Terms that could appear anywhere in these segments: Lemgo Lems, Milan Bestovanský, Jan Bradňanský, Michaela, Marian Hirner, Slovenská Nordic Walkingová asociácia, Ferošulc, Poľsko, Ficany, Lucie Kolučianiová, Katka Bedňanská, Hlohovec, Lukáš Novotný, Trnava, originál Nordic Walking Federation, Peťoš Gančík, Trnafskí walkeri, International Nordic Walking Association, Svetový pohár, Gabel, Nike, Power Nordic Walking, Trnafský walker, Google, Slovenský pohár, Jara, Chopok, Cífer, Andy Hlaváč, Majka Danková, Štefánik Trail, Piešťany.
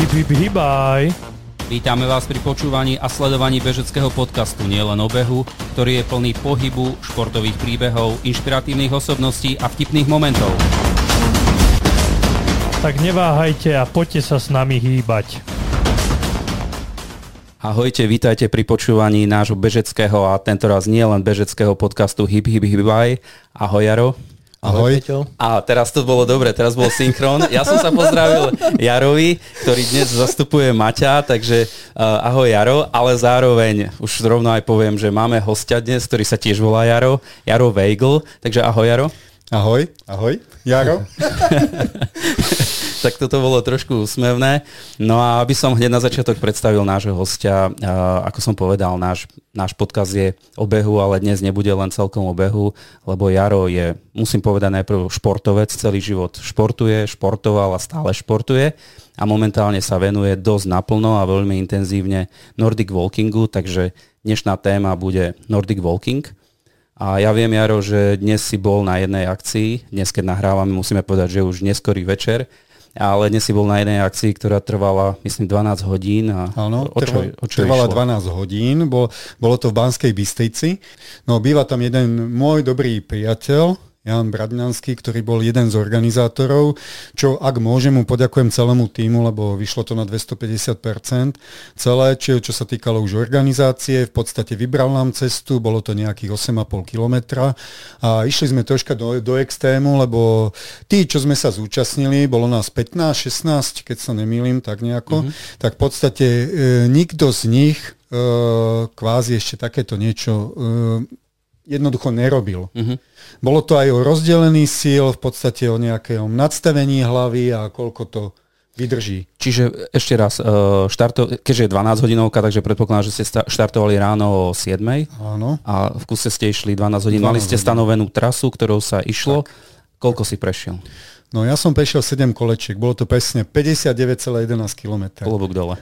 Hip, hip, hibaj. Vítame vás pri počúvaní a sledovaní bežeckého podcastu Nielen o behu, ktorý je plný pohybu, športových príbehov, inšpiratívnych osobností a vtipných momentov. Tak neváhajte a poďte sa s nami hýbať. Ahojte, vítajte pri počúvaní nášho bežeckého a tentoraz nielen bežeckého podcastu Hip Hip Hibaj. Ahoj Jaro. Ahoj. Peťo. A teraz to bolo dobre, teraz bol synchron. Ja som sa pozdravil Jarovi, ktorý dnes zastupuje Maťa, takže ahoj Jaro, ale zároveň už rovno aj poviem, že máme hostia dnes, ktorý sa tiež volá Jaro, Jaro Veigl, takže ahoj Jaro. Ahoj, ahoj Jaro. Tak toto bolo trošku úsmevné. No a aby som hneď na začiatok predstavil nášho hostia, ako som povedal, náš podcast je o behu, ale dnes nebude len celkom o behu, lebo Jaro je, musím povedať najprv, športovec, celý život športuje, športoval a stále športuje a momentálne sa venuje dosť naplno a veľmi intenzívne Nordic Walkingu, takže dnešná téma bude Nordic Walking. A ja viem, Jaro, že dnes si bol na jednej akcii, dnes keď nahrávame, musíme povedať, že už neskorý večer, ale dnes si bol na jednej akcii, ktorá trvala, myslím, 12 hodín. A áno, trvala 12 hodín. Bolo to v Banskej Bystrici. No, býva tam jeden môj dobrý priateľ, Jan Bradňanský, ktorý bol jeden z organizátorov, čo ak môžem, mu poďakujem celému tímu, lebo vyšlo to na 250% celé, čo sa týkalo už organizácie, v podstate vybral nám cestu, bolo to nejakých 8,5 kilometra a išli sme troška do extrému, lebo tí, čo sme sa zúčastnili, bolo nás 15, 16, keď sa nemýlim, tak nejako, tak v podstate nikto z nich kvázi ešte takéto niečo jednoducho nerobil. Bolo to aj o rozdelení síl, v podstate o nejakom nadstavení hlavy a koľko to vydrží. Čiže ešte raz, keďže je 12 hodinovka, takže predpokladám, že ste štartovali ráno o 7. Áno. A v kuse ste išli 12 hodín. Mali ste stanovenú trasu, ktorou sa išlo. Tak. Koľko si prešiel? No ja som prešiel 7 kolečiek, bolo to presne 59,11 km. Klobúk dole.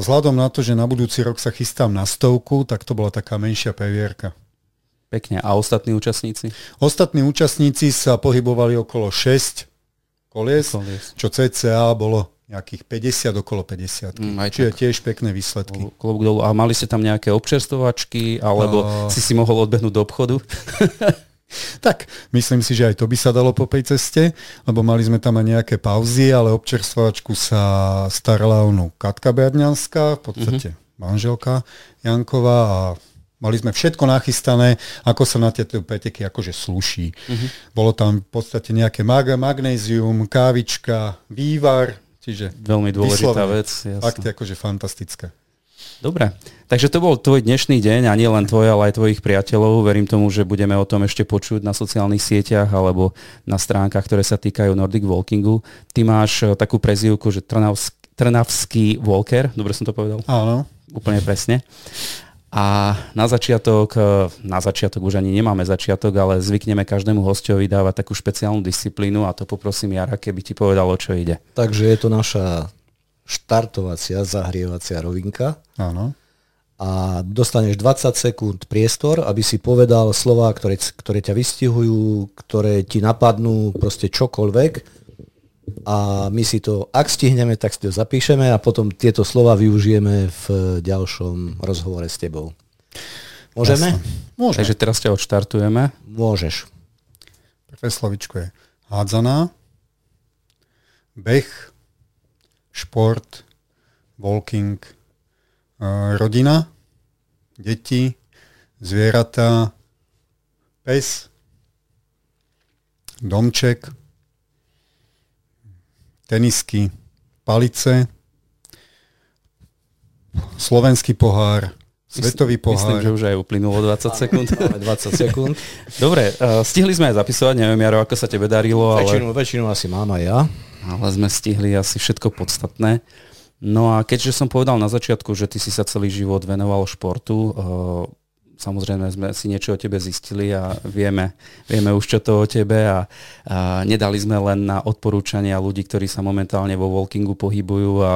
Vzhľadom na to, že na budúci rok sa chystám na 100, tak to bola taká menšia previerka. Pekne. A ostatní účastníci? Ostatní účastníci sa pohybovali okolo 6 kolies. Čo cca bolo nejakých 50, okolo 50. Čiže tak. Tiež pekné výsledky. Klobúk dolu. A mali ste tam nejaké občerstvovačky, alebo si mohol odbehnúť do obchodu? Tak, myslím si, že aj to by sa dalo po tej ceste, lebo mali sme tam aj nejaké pauzy, ale občerstvovačku sa starala Katka Bedňanská, v podstate manželka Janková a mali sme všetko nachystané, ako sa na tieto preteky akože sluší. Bolo tam v podstate nejaké magnézium, kávička, vývar, čiže veľmi dôležitá vec. Fakt akože fantastická. Dobre, takže to bol tvoj dnešný deň a nie len tvoj, ale aj tvojich priateľov. Verím tomu, že budeme o tom ešte počuť na sociálnych sieťach alebo na stránkach, ktoré sa týkajú Nordic Walkingu. Ty máš takú prezývku, že Trnafský walker, dobre som to povedal? Áno. Úplne presne. A na začiatok už ani nemáme začiatok, ale zvykneme každému hosťovi dávať takú špeciálnu disciplínu a to poprosím Jara, keby ti povedal, o čo ide. Takže je to naša štartovacia, zahrievacia rovinka. Áno. A dostaneš 20 sekúnd priestor, aby si povedal slová, ktoré ťa vystihujú, ktoré ti napadnú, proste čokoľvek. A my si to, ak stihneme, tak si to zapíšeme a potom tieto slova využijeme v ďalšom rozhovore s tebou. Môžeme? Môžeme. Takže teraz ťa odštartujeme. Môžeš. Prvé slovičko je hádzaná, beh, šport, walking, rodina, deti, zvieratá, pes, domček, tenisky, palice, Slovenský pohár, Svetový pohár. Myslím, že už aj uplynulo 20 sekúnd. 20 sekúnd. Dobre, stihli sme aj zapisovať, neviem, Jaro, ako sa tebe darilo. Väčšinu asi mám aj ja. Ale sme stihli asi všetko podstatné. No a keďže som povedal na začiatku, že ty si sa celý život venoval športu, samozrejme sme si niečo o tebe zistili a vieme už čo to o tebe a nedali sme len na odporúčania ľudí, ktorí sa momentálne vo walkingu pohybujú a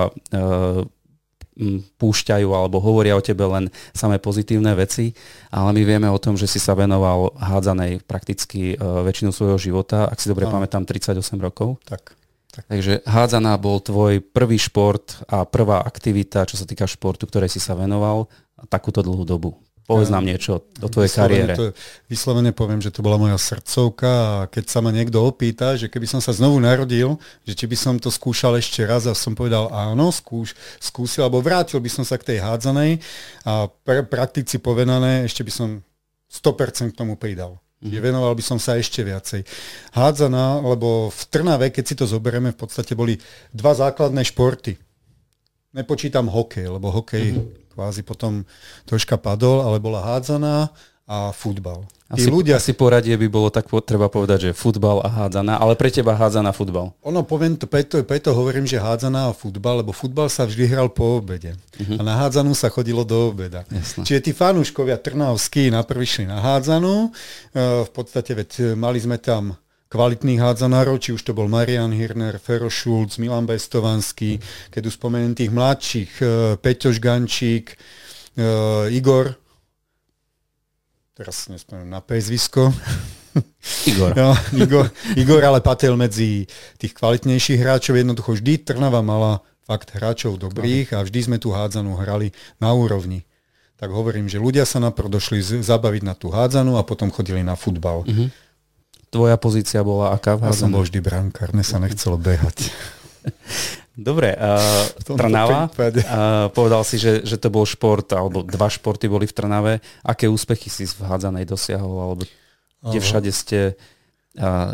púšťajú alebo hovoria o tebe len samé pozitívne veci, ale my vieme o tom, že si sa venoval hádzanej prakticky väčšinu svojho života, ak si dobre pamätám, 38 rokov. Tak. Tak. Takže hádzaná bol tvoj prvý šport a prvá aktivita, čo sa týka športu, ktorej si sa venoval takúto dlhú dobu. Povedz nám niečo o tvojej kariére. Vyslovene poviem, že to bola moja srdcovka a keď sa ma niekto opýta, že keby som sa znovu narodil, že či by som to skúšal ešte raz a som povedal áno, skúsil, alebo vrátil by som sa k tej hádzanej a praktici povedané, ešte by som 100% k tomu pridal. Venoval by som sa ešte viacej. Hádzaná, lebo v Trnave, keď si to zoberieme, v podstate boli dva základné športy. Nepočítam hokej, lebo hokej... Kvázi potom troška padol, ale bola hádzaná a futbal. Asi poradie by bolo tak, treba povedať, že futbal a hádzaná, ale pre teba hádzaná futbal. Ono poviem to, preto hovorím, že hádzaná a futbal, lebo futbal sa vždy hral po obede. A na hádzanú sa chodilo do obeda. Jasne. Čiže tí fanúškovia trnavskí naprv išli na hádzanú. V podstate veď mali sme tam kvalitných hádzanárov, či už to bol Marian Hirner, Ferošulc, Milan Bestovanský, keď už spomeniem tých mladších, Peťoš Gančík, Igor, teraz nespomeniem na priezvisko, Igor. No, Igor ale patril medzi tých kvalitnejších hráčov, jednoducho vždy Trnava mala fakt hráčov dobrých a vždy sme tú hádzanú hrali na úrovni. Tak hovorím, že ľudia sa naprv došli zabaviť na tú hádzanú a potom chodili na futbal. Tvoja pozícia bola aká v hádzaní? Ja som bol vždy brankár, mne sa nechcelo behať. Dobre, Trnava, povedal si, že to bol šport, alebo dva športy boli v Trnave. Aké úspechy si v hádzanej dosiahol, alebo kde všade ste...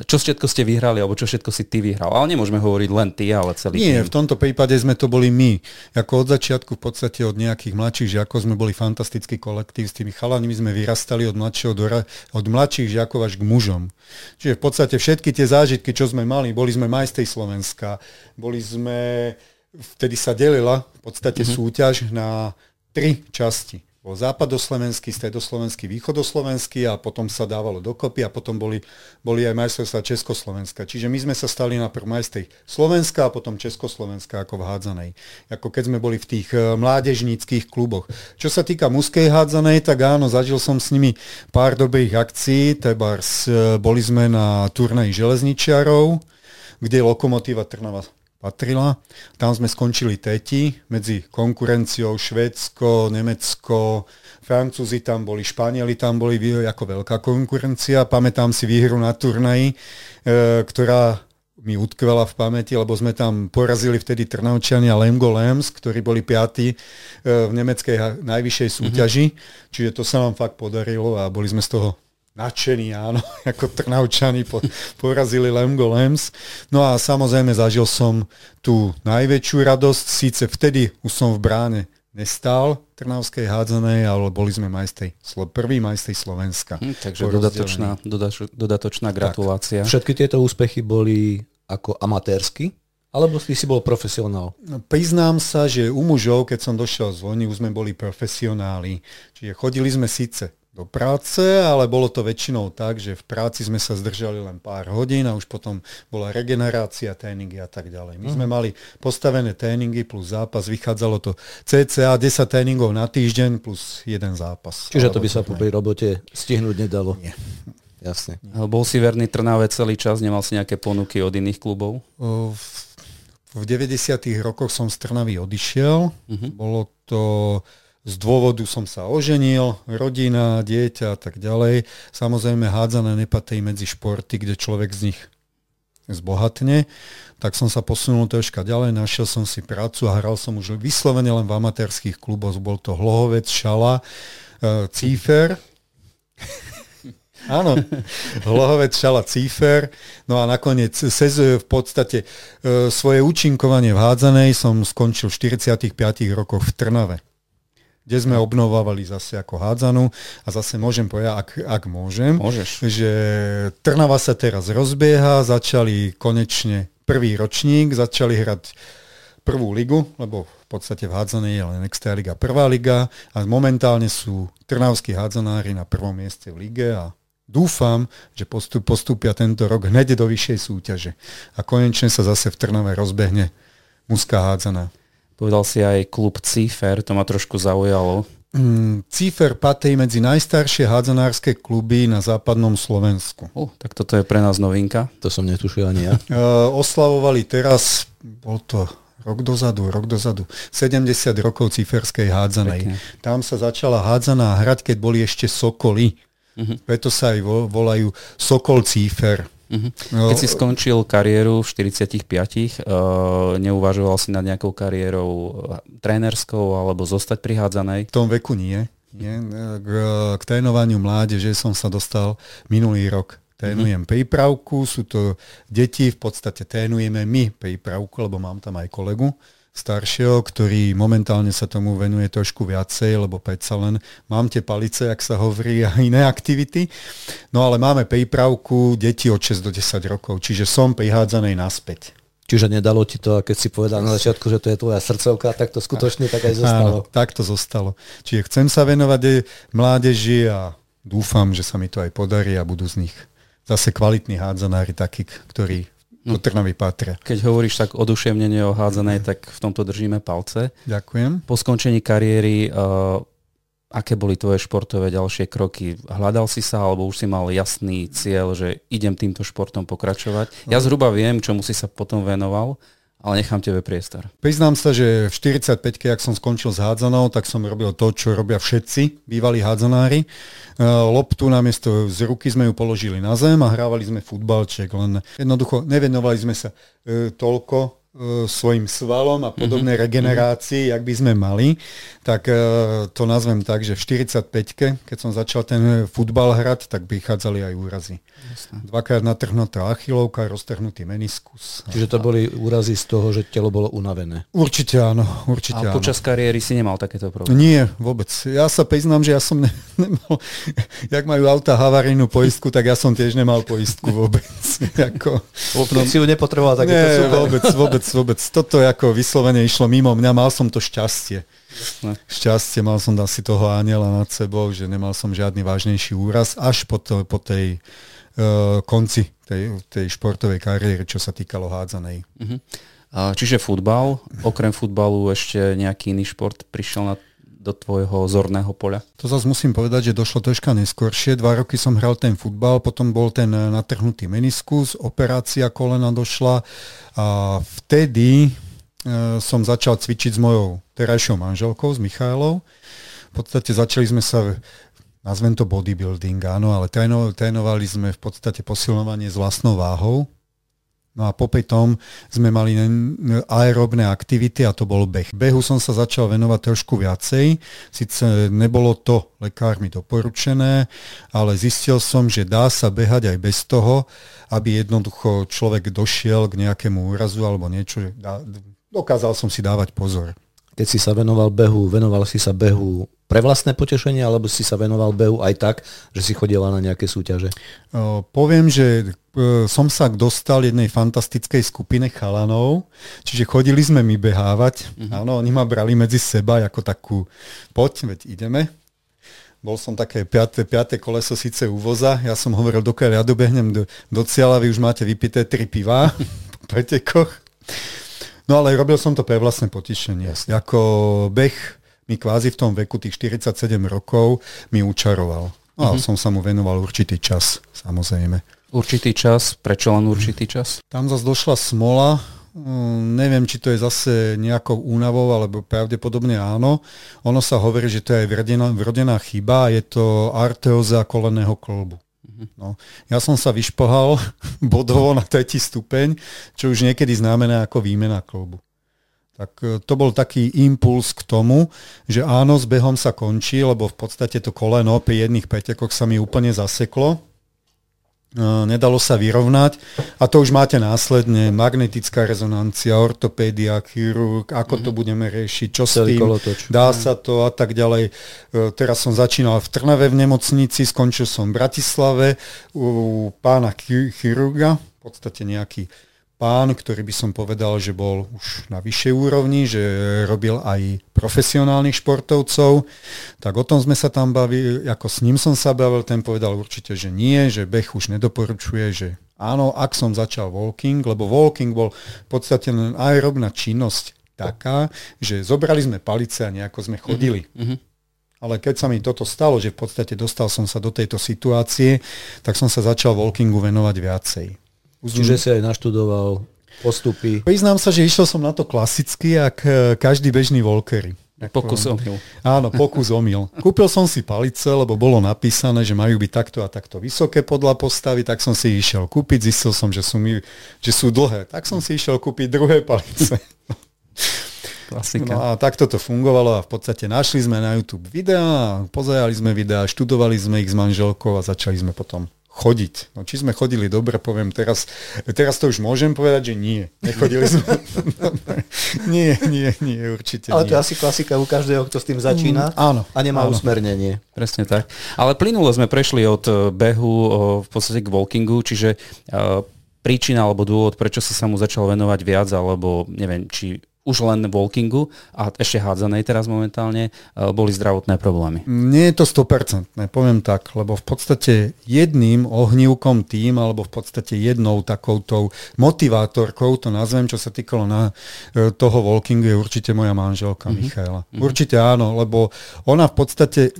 Čo všetko ste vyhrali, alebo čo všetko si ty vyhral? Ale nemôžeme hovoriť len ty, ale celý tým. Nie, v tomto prípade sme to boli my. Ako od začiatku v podstate od nejakých mladších žiakov sme boli fantastický kolektív, s tými chalanmi sme vyrastali od mladších žiakov až k mužom. Čiže v podstate všetky tie zážitky, čo sme mali, boli sme majstri Slovenska, boli sme, vtedy sa delila v podstate súťaž na 3 časti. Bol západoslovenský, stredoslovenský, východoslovenský a potom sa dávalo dokopy a potom boli aj majstrovstvá Československa. Čiže my sme sa stali najprv majstri Slovenska a potom Československa ako v hádzanej. Ako keď sme boli v tých mládežníckych kluboch. Čo sa týka mužskej hádzanej, tak áno, zažil som s nimi pár dobrých akcií. Trebárs boli sme na turnaji železničiarov, kde Lokomotíva Trnava patrila. Tam sme skončili tretí medzi konkurenciou Švédsko, Nemecko, Francúzi tam boli, Španieli tam boli, ako veľká konkurencia. Pamätám si výhru na turnaji, ktorá mi utkvela v pamäti, lebo sme tam porazili vtedy Trnavčania Lemgo Lems, ktorí boli 5. v nemeckej najvyššej súťaži. Čiže to sa nám fakt podarilo a boli sme z toho nadšení, áno, ako Trnavčani porazili Lemgo Lems. No a samozrejme zažil som tú najväčšiu radosť, síce vtedy už som v bráne nestál trnavskej hádzanej, ale boli sme prví majstri Slovenska. Takže dodatočná gratulácia. Tak. Všetky tieto úspechy boli ako amatérsky? Alebo si bol profesionál? No, priznám sa, že u mužov, keď som došiel z vojny, už sme boli profesionáli. Čiže chodili sme síce do práce, ale bolo to väčšinou tak, že v práci sme sa zdržali len pár hodín a už potom bola regenerácia, tréningy a tak ďalej. My sme mali postavené tréningy plus zápas, vychádzalo to cca 10 tréningov na týždeň plus 1 zápas. Čiže to by sa pri robote stihnúť nedalo. Nie. Jasne. Bol si verný Trnave celý čas, nemal si nejaké ponuky od iných klubov? V 90-tych rokoch som z Trnavy odišiel. Bolo to... Z dôvodu som sa oženil, rodina, dieťa a tak ďalej. Samozrejme hádzané nepatrí medzi športy, kde človek z nich zbohatne. Tak som sa posunul troška ďalej, našiel som si prácu a hral som už vyslovene len v amatérskych kluboch. Bol to Hlohovec, Šala, Cífer. Áno, Hlohovec, Šala, Cífer. No a nakoniec v podstate svoje účinkovanie v hádzanej som skončil v 45 rokoch v Trnave, kde sme obnovovali zase ako hádzanú a zase môžem povedať, ak môžem, že Trnava sa teraz rozbieha, začali konečne prvý ročník, začali hrať prvú ligu, lebo v podstate v hádzanej je len extraliga, prvá liga a momentálne sú trnavskí hádzanári na prvom mieste v lige a dúfam, že postúpia tento rok hneď do vyššej súťaže a konečne sa zase v Trnave rozbehne mužská hádzaná. Povedal si aj klub Cífer, to ma trošku zaujalo. Cífer patrí medzi najstaršie hádzanárske kluby na západnom Slovensku. Tak toto je pre nás novinka. To som netušil ani ja. Oslavovali teraz, bol to rok dozadu, 70 rokov ciferskej hádzanej. Pekne. Tam sa začala hádzaná hrať, keď boli ešte sokoly. Uh-huh. Preto sa aj volajú Sokol Cífer. Uh-huh. Keď si skončil kariéru v 45, neuvažoval si nad nejakou kariérou trénerskou alebo zostať pri hádzanej? V tom veku nie. K trénovaniu mládeže som sa dostal minulý rok. Trénujem prípravku, sú to deti, v podstate trénujeme my prípravku, lebo mám tam aj kolegu staršieho, ktorý momentálne sa tomu venuje trošku viacej, lebo predsa len mám tie palice, jak sa hovorí, a iné aktivity. No ale máme prípravku deti od 6 do 10 rokov, čiže som prihádzanej naspäť. Čiže nedalo ti to, keď si povedal na začiatku, že to je tvoja srdcovka, tak to skutočne tak aj zostalo. Áno, tak to zostalo. Čiže chcem sa venovať mládeži a dúfam, že sa mi to aj podarí a budú z nich zase kvalitní hádzanári, takí, ktorí do Trnavy patria. Keď hovoríš tak oduševnenie o hádzanej, tak v tomto držíme palce. Ďakujem. Po skončení kariéry, aké boli tvoje športové ďalšie kroky? Hľadal si sa, alebo už si mal jasný cieľ, že idem týmto športom pokračovať? Ja zhruba viem, čomu si sa potom venoval, ale nechám tebe priestor. Priznám sa, že v 45-ke, ak som skončil s hádzanou, tak som robil to, čo robia všetci bývalí hádzanári. Loptu namiesto z ruky sme ju položili na zem a hrávali sme futbalček. Len jednoducho nevenovali sme sa toľko svojim svalom a podobnej regenerácii, jak by sme mali. Tak to nazvem tak, že v 45-ke, keď som začal ten futbal hrať, tak vychádzali aj úrazy. Jasne. Dvakrát natrhnutá achilovka, roztrhnutý meniskus. Čiže to boli úrazy z toho, že telo bolo unavené? Určite áno. A počas kariéry si nemal takéto problémy? Nie, vôbec. Ja sa priznám, že ja som nemal, jak majú auta havarijnú poistku, tak ja som tiež nemal poistku vôbec. Si ju nepotreboval, tak je to super. Vôbec. Toto ako vyslovene išlo mimo mňa, mal som to šťastie. Mal som asi toho aniela nad sebou, že nemal som žiadny vážnejší úraz až po tej konci tej športovej kariéry, čo sa týkalo hádzanej. Uh-huh. Čiže futbal, okrem futbalu ešte nejaký iný šport prišiel do tvojho zorného poľa? To zase musím povedať, že došlo troška neskôršie. 2 roky som hral ten futbal, potom bol ten natrhnutý meniskus, operácia kolena došla a vtedy som začal cvičiť s mojou terajšou manželkou, s Michaelou. V podstate začali sme sa, nazvem to bodybuilding, áno, ale trénovali sme v podstate posilovanie s vlastnou váhou. No a popri tom sme mali aerobné aktivity a to bol beh. Behu som sa začal venovať trošku viacej, síce nebolo to lekármi doporučené, ale zistil som, že dá sa behať aj bez toho, aby jednoducho človek došiel k nejakému úrazu alebo niečo. Dokázal som si dávať pozor. Keď si sa venoval si sa behu pre vlastné potešenie, alebo si sa venoval behu aj tak, že si chodila na nejaké súťaže? Poviem, že som sa dostal jednej fantastickej skupine chalanov, čiže chodili sme my behávať. Áno, oni ma brali medzi seba ako takú, poď, veď ideme. Bol som také piaté koleso síce u voza, ja som hovoril, dokiaľ ja dobehnem do cieľa, vy už máte vypité 3 piva po pretekoch. No ale robil som to pre vlastné potešenie. Ako beh mi kvázi v tom veku tých 47 rokov mi učaroval. No a som sa mu venoval určitý čas, samozrejme. Určitý čas? Prečo len určitý čas? Tam zase došla smola. Neviem, či to je zase nejakou únavou, alebo pravdepodobne áno. Ono sa hovorí, že to je vrodená chyba. Je to arteóza kolenného kĺbu. No, ja som sa vyšpohal bodovo na 3. stupeň, čo už niekedy znamená ako výmena kĺbu. Tak to bol taký impuls k tomu, že áno, s behom sa končí, lebo v podstate to koleno pri jedných pretekoch sa mi úplne zaseklo. Nedalo sa vyrovnať a to už máte následne magnetická rezonancia, ortopédia, chirurg, ako to budeme riešiť, čo s tým, dá sa to a tak ďalej. Teraz som začínal v Trnave v nemocnici, skončil som v Bratislave u pána chirurga, v podstate nejaký pán, ktorý by som povedal, že bol už na vyššej úrovni, že robil aj profesionálnych športovcov, tak o tom sme sa tam bavili, ako s ním som sa bavil, ten povedal určite, že nie, že beh už nedoporučuje, že áno, ak som začal walking, lebo walking bol v podstate len aerobná činnosť taká, že zobrali sme palice a nejako sme chodili. Ale keď sa mi toto stalo, že v podstate dostal som sa do tejto situácie, tak som sa začal walkingu venovať viacej. Čiže si aj naštudoval postupy? Priznám sa, že išiel som na to klasicky, ak každý bežný walkeri. Pokus omyl. Áno, pokus omyl. Kúpil som si palice, lebo bolo napísané, že majú byť takto a takto vysoké podľa postavy, tak som si išiel kúpiť, zistil som, že sú dlhé, tak som si išiel kúpiť druhé palice. Klasika. No a takto to fungovalo a v podstate našli sme na YouTube videá, pozerali sme videá, študovali sme ich s manželkou a začali sme potom chodiť. No, či sme chodili dobre, poviem teraz to už môžem povedať, že nie. Nechodili sme. nie, určite nie. Ale to je asi klasika u každého, kto s tým začína áno, a nemá usmernenie. Presne tak. Ale plynulo sme prešli od behu v podstate k walkingu, čiže príčina alebo dôvod, prečo sa mu začal venovať viac, alebo neviem, či už len walkingu a ešte hádzanej teraz momentálne, boli zdravotné problémy. Nie je to 100%, poviem tak, lebo v podstate jedným ohnívkom tým, alebo v podstate jednou takoutou motivátorkou, to nazvem, čo sa týkalo na toho walkingu, je určite moja manželka Michaela. Určite áno, lebo ona v podstate...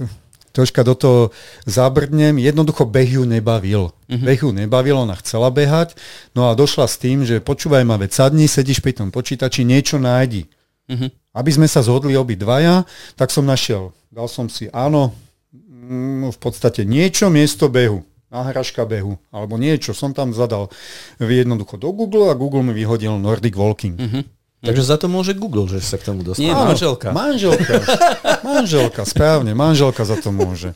Troška do toho zabrdnem, jednoducho behu nebavil. Behu nebavil, ona chcela behať, no a došla s tým, že počúvaj ma, veď sadni, sedíš pri tom počítači, niečo nájdi. Aby sme sa zhodli obidvaja, tak som našiel, dal som si v podstate niečo miesto behu. Náhražka behu, alebo niečo, som tam zadal jednoducho do Google a Google mi vyhodil Nordic Walking. Takže za to môže Google, že sa k tomu dostane. Nie, manželka. Manželka, správne. Manželka za to môže.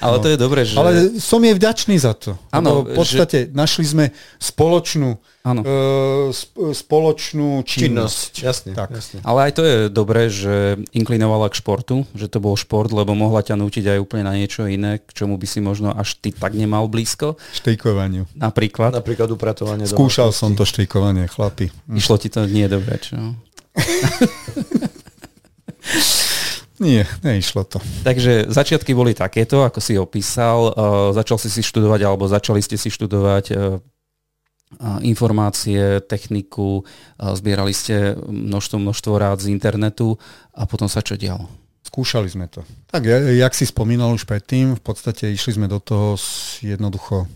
Ale to je dobré, že... Ale som jej vďačný za to. Áno. V podstate našli sme spoločnú činnosť. Jasne, tak. Jasne. Ale aj to je dobré, že inklinovala k športu, že to bol šport, lebo mohla ťa nútiť aj úplne na niečo iné, k čomu by si možno až ty tak nemal blízko. Štejkovaniu. Napríklad upratovanie. Skúšal som to štejkovanie, chlapi. Išlo ti to nie dobre, čo? Nie, neišlo to. Takže začiatky boli takéto, ako si opísal. Začali ste si študovať informácie, techniku, zbierali ste množstvo rád z internetu a potom sa čo dialo? Skúšali sme to. Tak, jak si spomínal už predtým, v podstate išli sme do toho jednoducho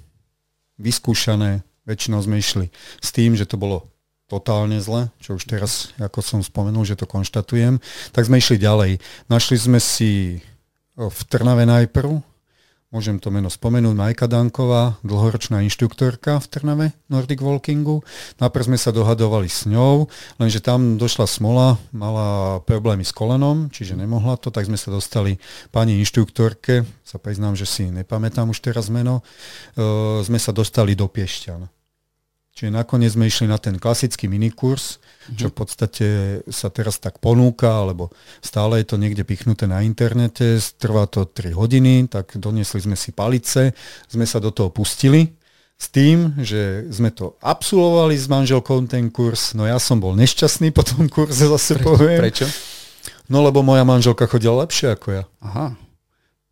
vyskúšané, väčšinou sme išli s tým, že to bolo totálne zle, čo už teraz, ako som spomenul, že to konštatujem, tak sme išli ďalej. Našli sme si v Trnave najprv, môžem to meno spomenúť, Majka Danková, dlhoročná inštruktorka v Trnave Nordic Walkingu. Najprv sme sa dohadovali s ňou, lenže tam došla smola, mala problémy s kolenom, čiže nemohla to, tak sme sa dostali pani inštruktorke, sa priznám, že si nepamätám už teraz meno, sme sa dostali do Piešťan. Čiže nakoniec sme išli na ten klasický minikurs, čo v podstate sa teraz tak ponúka, alebo stále je to niekde pichnuté na internete, trvá to 3 hodiny, tak doniesli sme si palice, sme sa do toho pustili s tým, že sme to absolvovali s manželkou ten kurz, no ja som bol nešťastný po tom kurze, zase poviem. Prečo? No lebo moja manželka chodila lepšie ako ja. Aha.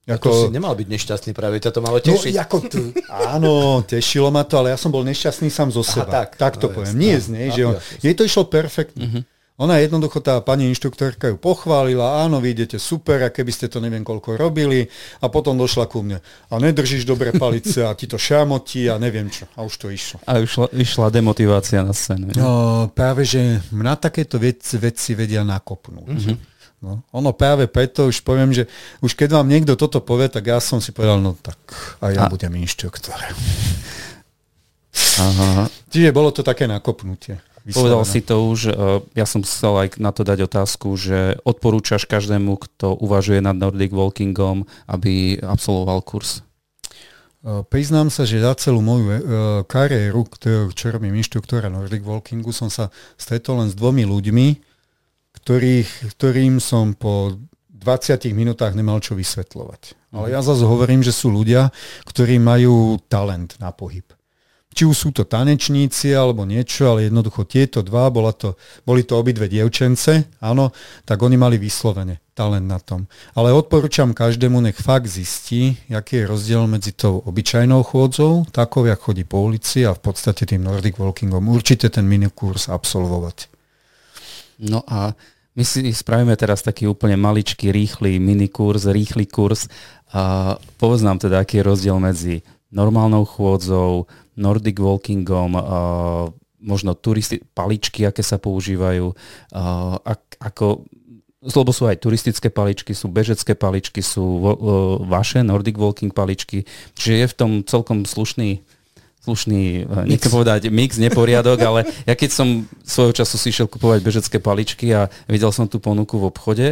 To si nemal byť nešťastný práve, ťa to malo tešiť. No, áno, tešilo ma to, ale ja som bol nešťastný sám zo seba. Aha, tak to poviem. Nie z nej, že jej to išlo perfektne. Ona jednoducho, tá pani inštruktorka ju pochválila, áno, vy idete super, a keby ste to neviem koľko robili, a potom došla ku mne. A nedržíš dobre palice, a ti to šamotí, a neviem čo. A už to išlo. A išla demotivácia na scénu. No, práve, že na takéto veci vedia nakopnúť. No, ono práve preto už poviem, že už keď vám niekto toto povie, tak ja som si povedal, no tak a ja budem inštruktor. Aha. Čiže bolo to také nakopnutie. Vyslovené. Povedal si to už, ja som chcel aj na to dať otázku, že odporúčaš každému, kto uvažuje nad Nordic Walkingom, aby absolvoval kurz? Priznám sa, že za celú moju kariéru, čo robím inštruktora Nordic Walkingu, som sa stretol len s 2 ľuďmi, ktorým som po 20 minútach nemal čo vysvetľovať. Ale ja zase hovorím, že sú ľudia, ktorí majú talent na pohyb. Či už sú to tanečníci alebo niečo, ale jednoducho tieto dva, boli to obidve dievčence, áno, tak oni mali vyslovene talent na tom. Ale odporúčam každému, nech fakt zistí, aký je rozdiel medzi tou obyčajnou chôdzou, takou, jak chodí po ulici a v podstate tým Nordic Walkingom. Určite ten minikurs absolvovať. No a My si spravíme teraz taký úplne maličký, rýchly minikurs, rýchly kurz a povedz nám teda, aký je rozdiel medzi normálnou chôdzou, Nordic walkingom, možno paličky, aké sa používajú, ako... Lebo sú aj turistické paličky, sú bežecké paličky, sú vaše Nordic Walking paličky. Čiže je v tom celkom slušný nechcem povedať mix, neporiadok, ale ja keď som svojho času si išiel kupovať bežecké paličky a videl som tú ponuku v obchode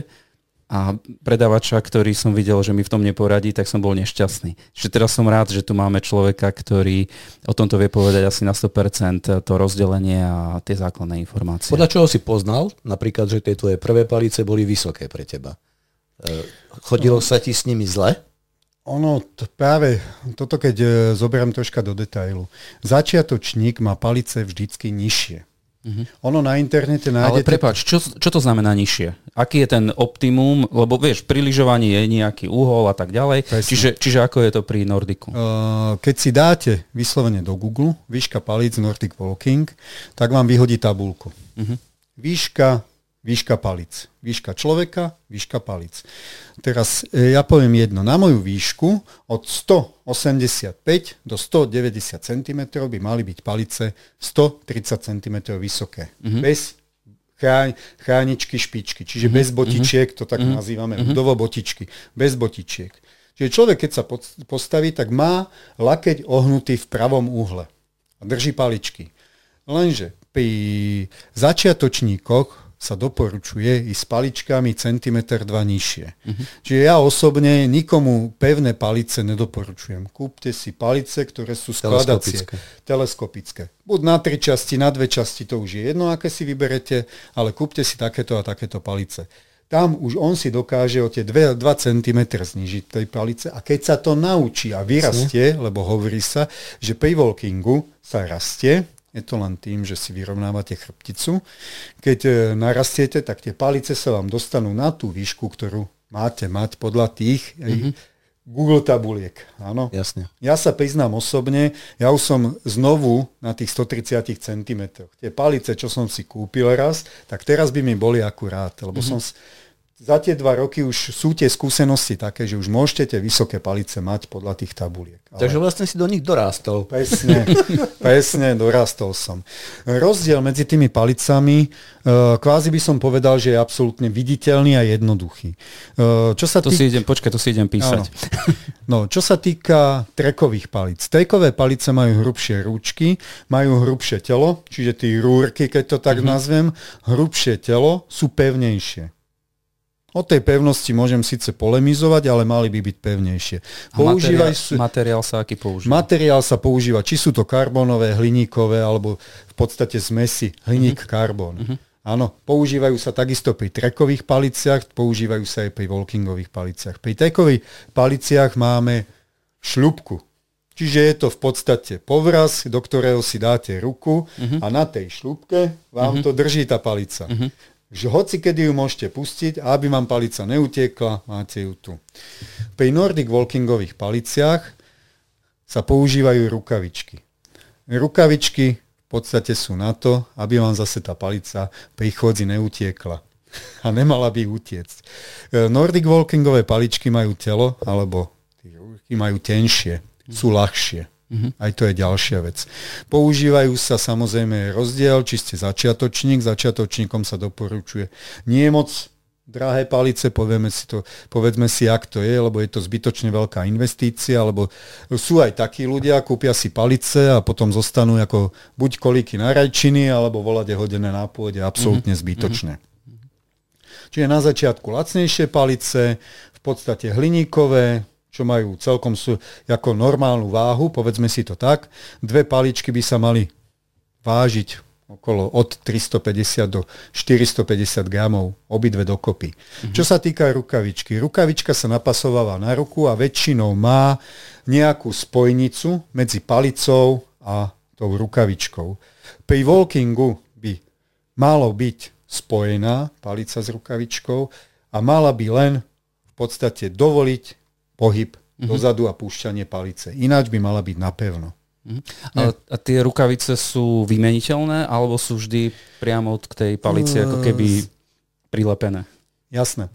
a predávača, ktorý som videl, že mi v tom neporadí, tak som bol nešťastný. Čiže teraz som rád, že tu máme človeka, ktorý o tomto vie povedať asi na 100% to rozdelenie a tie základné informácie. Podľa čoho si poznal, napríklad, že tie tvoje prvé palice boli vysoké pre teba? Chodilo sa ti s nimi zle? Ono, práve toto, keď zoberiem troška do detailu. Začiatočník má palice vždycky nižšie. Mm-hmm. Ono na internete nájdete... Ale prepáč, čo to znamená nižšie? Aký je ten optimum? Lebo vieš, pri lyžovaní je nejaký uhol a tak ďalej. Čiže ako je to pri Nordiku? Keď si dáte vyslovene do Google výška palíc Nordic Walking, tak vám vyhodí tabuľku. Mm-hmm. Výška palíc. Výška človeka, výška palíc. Teraz ja poviem jedno. Na moju výšku od 185 do 190 cm by mali byť palice 130 cm vysoké. Mm-hmm. Bez chráničky, špičky. Čiže bez botičiek, to tak nazývame ľudovo botičky. Bez botičiek. Čiže človek, keď sa postaví, tak má lakeť ohnutý v pravom uhle. A drží paličky. Lenže pri začiatočníkoch sa doporučuje ísť s paličkami centimeter dva nižšie. Uh-huh. Čiže ja osobne nikomu pevné palice nedoporučujem. Kúpte si palice, ktoré sú skladacie, teleskopické. Buď na 3 časti, na 2 časti, to už je jedno, aké si vyberete, ale kúpte si takéto a takéto palice. Tam už on si dokáže o tie 2 cm znižiť tej palice a keď sa to naučí a vyrastie, lebo hovorí sa, že pri walkingu sa rastie. Je to len tým, že si vyrovnávate chrbticu. Keď narastiete, tak tie palice sa vám dostanú na tú výšku, ktorú máte mať podľa tých Google tabuliek. Áno. Jasne. Ja sa priznám osobne, ja už som znovu na tých 130 cm. Tie palice, čo som si kúpil raz, tak teraz by mi boli akurát, lebo som... Za tie 2 roky už sú tie skúsenosti také, že už môžete tie vysoké palice mať podľa tých tabuliek. Ale... Takže vlastne si do nich dorástol. Presne, dorástol som. Rozdiel medzi tými palicami, kvázi by som povedal, že je absolútne viditeľný a jednoduchý. To si idem písať. No, čo sa týka trekových palic. Trekové palice majú hrubšie rúčky, majú hrubšie telo, čiže tie rúrky, keď to tak nazvem, hrubšie telo sú pevnejšie. O tej pevnosti môžem síce polemizovať, ale mali by byť pevnejšie. Materiál sa aký používa? Materiál sa používa, či sú to karbonové, hliníkové, alebo v podstate zmesi hliník-karbón. Áno, používajú sa takisto pri trekových paliciach, používajú sa aj pri walkingových paliciach. Pri trekových paliciach máme šľupku. Čiže je to v podstate povraz, do ktorého si dáte ruku a na tej šľupke vám to drží tá palica. Že hoci kedy ju môžete pustiť a aby vám palica neutiekla, máte ju tu. Pri Nordic Walkingových paliciach sa používajú rukavičky. Rukavičky v podstate sú na to, aby vám zase tá palica pri chodzi neutiekla. A nemala by utiecť. Nordic Walkingové paličky majú telo, alebo majú tenšie, sú ľahšie. Aj to je ďalšia vec. Používajú sa samozrejme rozdiel, či ste začiatočník, začiatočníkom sa doporučuje. Nie je moc drahé palice, povedzme si, ak to je, lebo je to zbytočne veľká investícia, lebo sú aj takí ľudia, kúpia si palice a potom zostanú ako buď kolíky na rajčiny, alebo volade hodené na pôde, absolútne zbytočné. Čiže na začiatku lacnejšie palice, v podstate hliníkové, čo majú celkom ako normálnu váhu, povedzme si to tak. 2 paličky by sa mali vážiť okolo od 350 do 450 gramov, obidve dokopy. Čo sa týka rukavičky, rukavička sa napasováva na ruku a väčšinou má nejakú spojnicu medzi palicou a tou rukavičkou. Pri walkingu by malo byť spojená palica s rukavičkou a mala by len v podstate dovoliť pohyb dozadu a púšťanie palice. Ináč by mala byť napevno. A tie rukavice sú vymeniteľné alebo sú vždy priamo k tej palici ako keby prilepené. Jasné.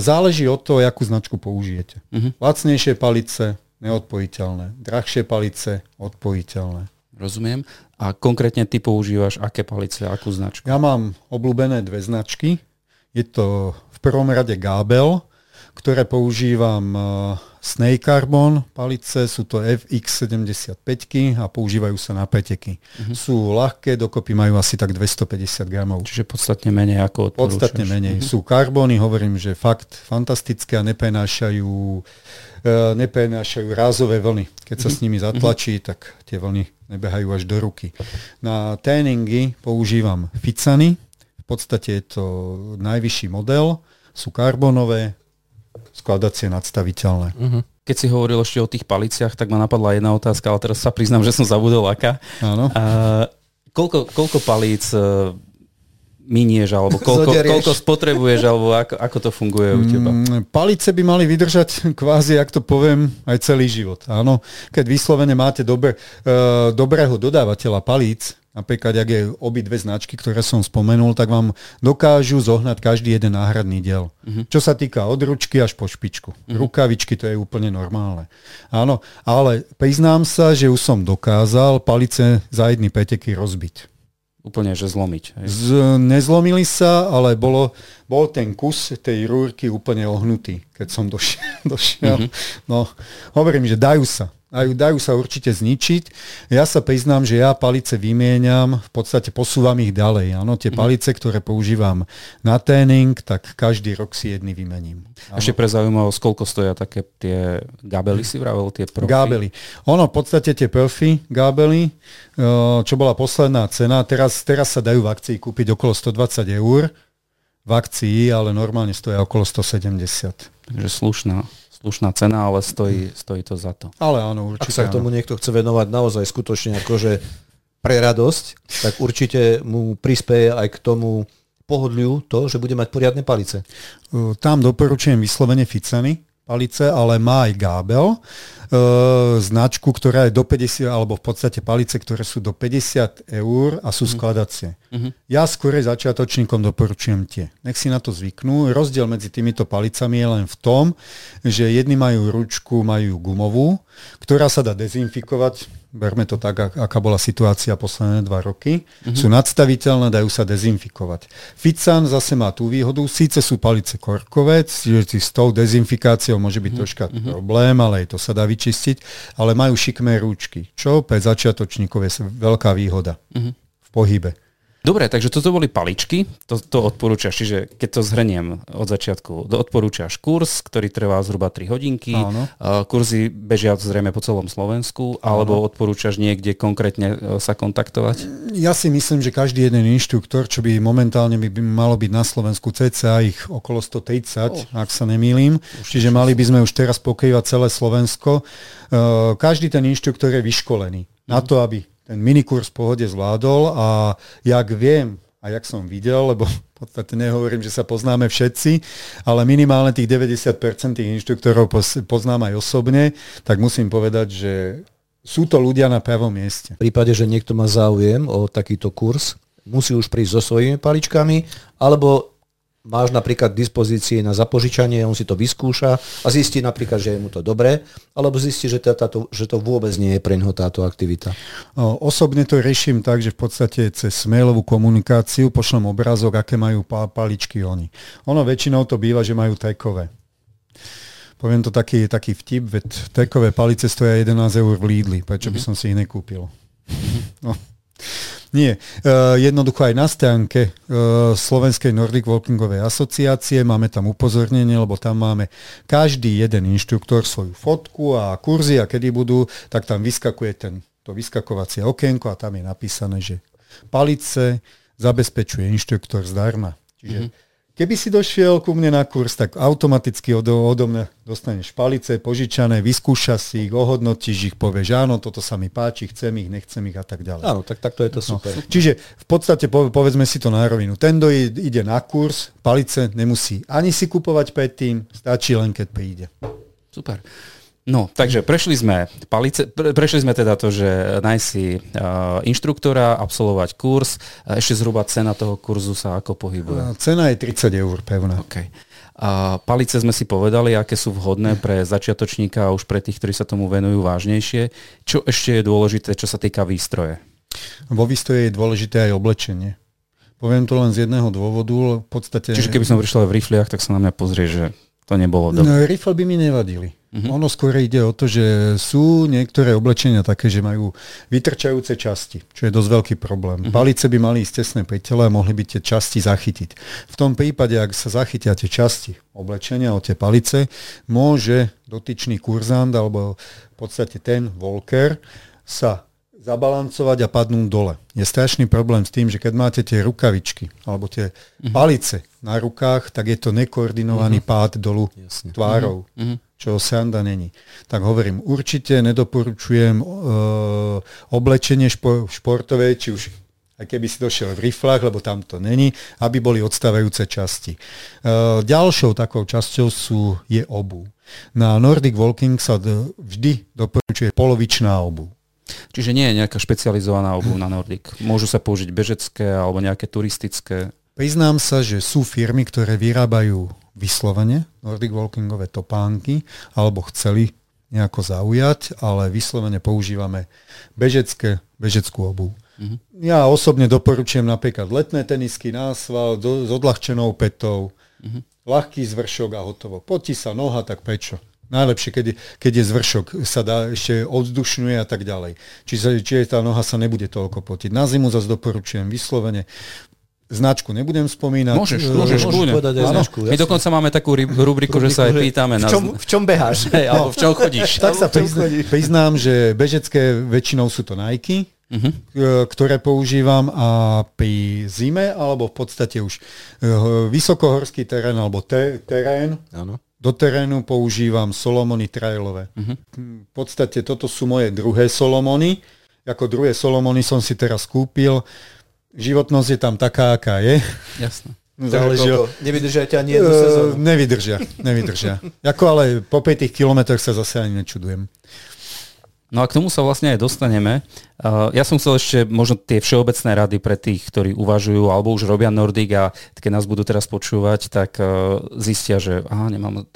Záleží od toho, jakú značku použijete. Uh-huh. Lacnejšie palice, neodpojiteľné. Drahšie palice, odpojiteľné. Rozumiem. A konkrétne ty používaš aké palice, akú značku? Ja mám obľúbené dve značky. Je to v prvom rade Gabel, ktoré používam Snake Carbon palice, sú to FX75-ky a používajú sa na preteky. Uh-huh. Sú ľahké, dokopy majú asi tak 250 gramov. Čiže podstatne menej ako odporúčaš. Podstatne menej. Uh-huh. Sú karbóny, hovorím, že fakt fantastické a neprenášajú rázové vlny. Keď sa s nimi zatlačí, tak tie vlny nebehajú až do ruky. Na tréningy používam Ficany, v podstate je to najvyšší model, sú karbónové, skladacie nadstaviteľné. Uh-huh. Keď si hovoril ešte o tých paliciach, tak ma napadla jedna otázka, ale teraz sa priznám, že som zabudol aká. Áno. Koľko palíc minieš, alebo koľko spotrebuješ, alebo ako to funguje u teba? Palice by mali vydržať kvázi, ak to poviem, aj celý život. Áno. Keď vyslovene máte dobrého dodávateľa palíc, napríklad, ak je obidve značky, ktoré som spomenul, tak vám dokážu zohnať každý jeden náhradný diel. Uh-huh. Čo sa týka od ručky až po špičku. Uh-huh. Rukavičky, to je úplne normálne. Áno, ale priznám sa, že už som dokázal palice za jedny preteky rozbiť. Úplne, že zlomiť. Nezlomili sa, ale bol ten kus tej rúrky úplne ohnutý, keď som došiel. Mm-hmm. No, hovorím, že dajú sa. Dajú sa určite zničiť. Ja sa priznám, že ja palice vymieňam, v podstate posúvam ich ďalej. Áno, tie palice, ktoré používam na tréning, tak každý rok si jedny vymením. Áno. Ešte pre zaujímavosť, koľko stoja také tie gabely, si vravel, tie profi? Gabely. Ono, v podstate tie profi gabely, čo bola posledná cena, teraz sa dajú v akcii kúpiť okolo 120 eur v akcii, ale normálne stoja okolo 170. Takže slušná cena, ale stojí to za to. Ale áno, určite. Ak sa k tomu niekto chce venovať naozaj skutočne akože pre radosť, tak určite mu prispieje aj k tomu pohodliu to, že bude mať poriadne palice. Tam doporučujem vyslovene Ficany palice, ale má aj Gabel, značku, ktorá je do 50, alebo v podstate palice, ktoré sú do 50 eur a sú skladacie. Mm-hmm. Ja skorej začiatočníkom doporučujem tie. Nech si na to zvyknú. Rozdiel medzi týmito palicami je len v tom, že jedni majú ručku, majú gumovú, ktorá sa dá dezinfikovať. Berme to tak, aká bola situácia posledné 2 roky. Mm-hmm. Sú nadstaviteľné, dajú sa dezinfikovať. Fican zase má tú výhodu, síce sú palice korkové, čiže s tou dezinfikáciou môže byť troška problém, ale aj to sa dá vyčistiť, ale majú šikmé rúčky, čo pre začiatočníkov je veľká výhoda v pohybe. Dobre, takže toto boli paličky, to odporúčaš, čiže keď to zhrniem od začiatku, odporúčaš kurz, ktorý trvá zhruba 3 hodinky, kurzy bežia zrejme po celom Slovensku, alebo odporúčaš niekde konkrétne sa kontaktovať? Ja si myslím, že každý jeden inštruktor, čo by momentálne by malo byť na Slovensku, cca ich okolo 130, ak sa nemýlim, čiže mali by sme už teraz pokrývať celé Slovensko. Každý ten inštruktor je vyškolený na to, aby ten minikurs v pohode zvládol a jak viem a jak som videl, lebo v podstate nehovorím, že sa poznáme všetci, ale minimálne tých 90% tých inštruktorov poznám aj osobne, tak musím povedať, že sú to ľudia na pravom mieste. V prípade, že niekto má záujem o takýto kurz, musí už prísť so svojimi paličkami, alebo máš napríklad dispozície na zapožičanie, on si to vyskúša a zistí napríklad, že je mu to dobré, alebo zistí, že to vôbec nie je preňho táto aktivita. Osobne to riešim tak, že v podstate cez mailovú komunikáciu pošlem obrázok, aké majú paličky oni. Ono väčšinou to býva, že majú trekové. Poviem to taký vtip, veď trekové palice stoja 11 eur v Lidli, prečo by som si ich nekúpil? No. Nie. Jednoducho aj na stránke Slovenskej Nordic Walkingovej asociácie máme tam upozornenie, lebo tam máme každý jeden inštruktor svoju fotku a kurzy a kedy budú, tak tam vyskakuje to vyskakovacie okienko a tam je napísané, že palice zabezpečuje inštruktor zdarma. Čiže keby si došiel ku mne na kurz, tak automaticky odo mňa dostaneš palice požičané, vyskúša si ich, ohodnotíš ich, povieš, áno, toto sa mi páči, chcem ich, nechcem ich a tak ďalej. Áno, tak takto je to super. No, čiže v podstate povedzme si to na rovinu. Ten, kto ide na kurz, palice nemusí ani si kupovať predtým, stačí len, keď príde. Super. No, takže prešli sme palice, prešli sme teda to, že nájsť si inštruktora, absolvovať kurz. Ešte zhruba cena toho kurzu sa ako pohybuje? Cena je 30 € pevná. Okay. Palice sme si povedali, aké sú vhodné pre začiatočníka a už pre tých, ktorí sa tomu venujú vážnejšie. Čo ešte je dôležité, čo sa týka výstroje? Vo výstroje je dôležité aj oblečenie. Poviem to len z jedného dôvodu. V podstate... Čiže keby som prišiel v rifliach, tak sa na mňa pozrie, že to nebolo dobre. No, rifle by mi nevadili. Uh-huh. Ono skôr ide o to, že sú niektoré oblečenia také, že majú vytrčajúce časti, čo je dosť veľký problém. Uh-huh. Palice by mali ísť tesne pri tele a mohli by tie časti zachytiť. V tom prípade, ak sa zachytia tie časti oblečenia o tie palice, môže dotyčný kurzant alebo v podstate ten walker sa zabalancovať a padnú dole. Je strašný problém s tým, že keď máte tie rukavičky alebo tie palice na rukách, tak je to nekoordinovaný pád dolu tvárou, čo sranda není. Tak hovorím, určite nedoporučujem oblečenie športové, či už aj keby si došiel v riflách, lebo tam to není, aby boli odstávajúce časti. Ďalšou takou časťou je obuv. Na Nordic Walking sa vždy doporučuje polovičná obuv. Čiže nie je nejaká špecializovaná obuv na Nordic. Môžu sa použiť bežecké alebo nejaké turistické. Priznám sa, že sú firmy, ktoré vyrábajú vyslovene Nordic Walkingové topánky alebo chceli nejako zaujať, ale vyslovene používame bežeckú obuv. Mhm. Ja osobne doporučujem napríklad letné tenisky na asfalt s odľahčenou pätou, ľahký zvršok a hotovo. Potí sa noha, tak prečo? Najlepšie, keď je zvršok, sa dá ešte odzdušňuje a tak ďalej. Čiže tá noha sa nebude toľko potiť. Na zimu zase doporučujem vyslovene. Značku nebudem spomínať. Môžeš povedať aj značku. My dokonca máme takú rubriku, že sa aj pýtame. V čom beháš? Hej, alebo v čom chodíš? Tak sa priznám, že bežecké väčšinou sú to Nike, ktoré používam a pri zime, alebo v podstate už vysokohorský terén, alebo terén. Áno. Do terénu používam Salomony trailové. V podstate toto sú moje druhé Salomony. Ako druhé Salomony som si teraz kúpil. Životnosť je tam taká, aká je. Jasné. Nevydržia ťa ani jednu sezónu. Nevydržia. Ale po 5 kilometroch sa zase ani nečudujem. No a k tomu sa vlastne aj dostaneme. Ja som chcel ešte možno tie všeobecné rady pre tých, ktorí uvažujú alebo už robia Nordic a keď nás budú teraz počúvať, tak zistia, že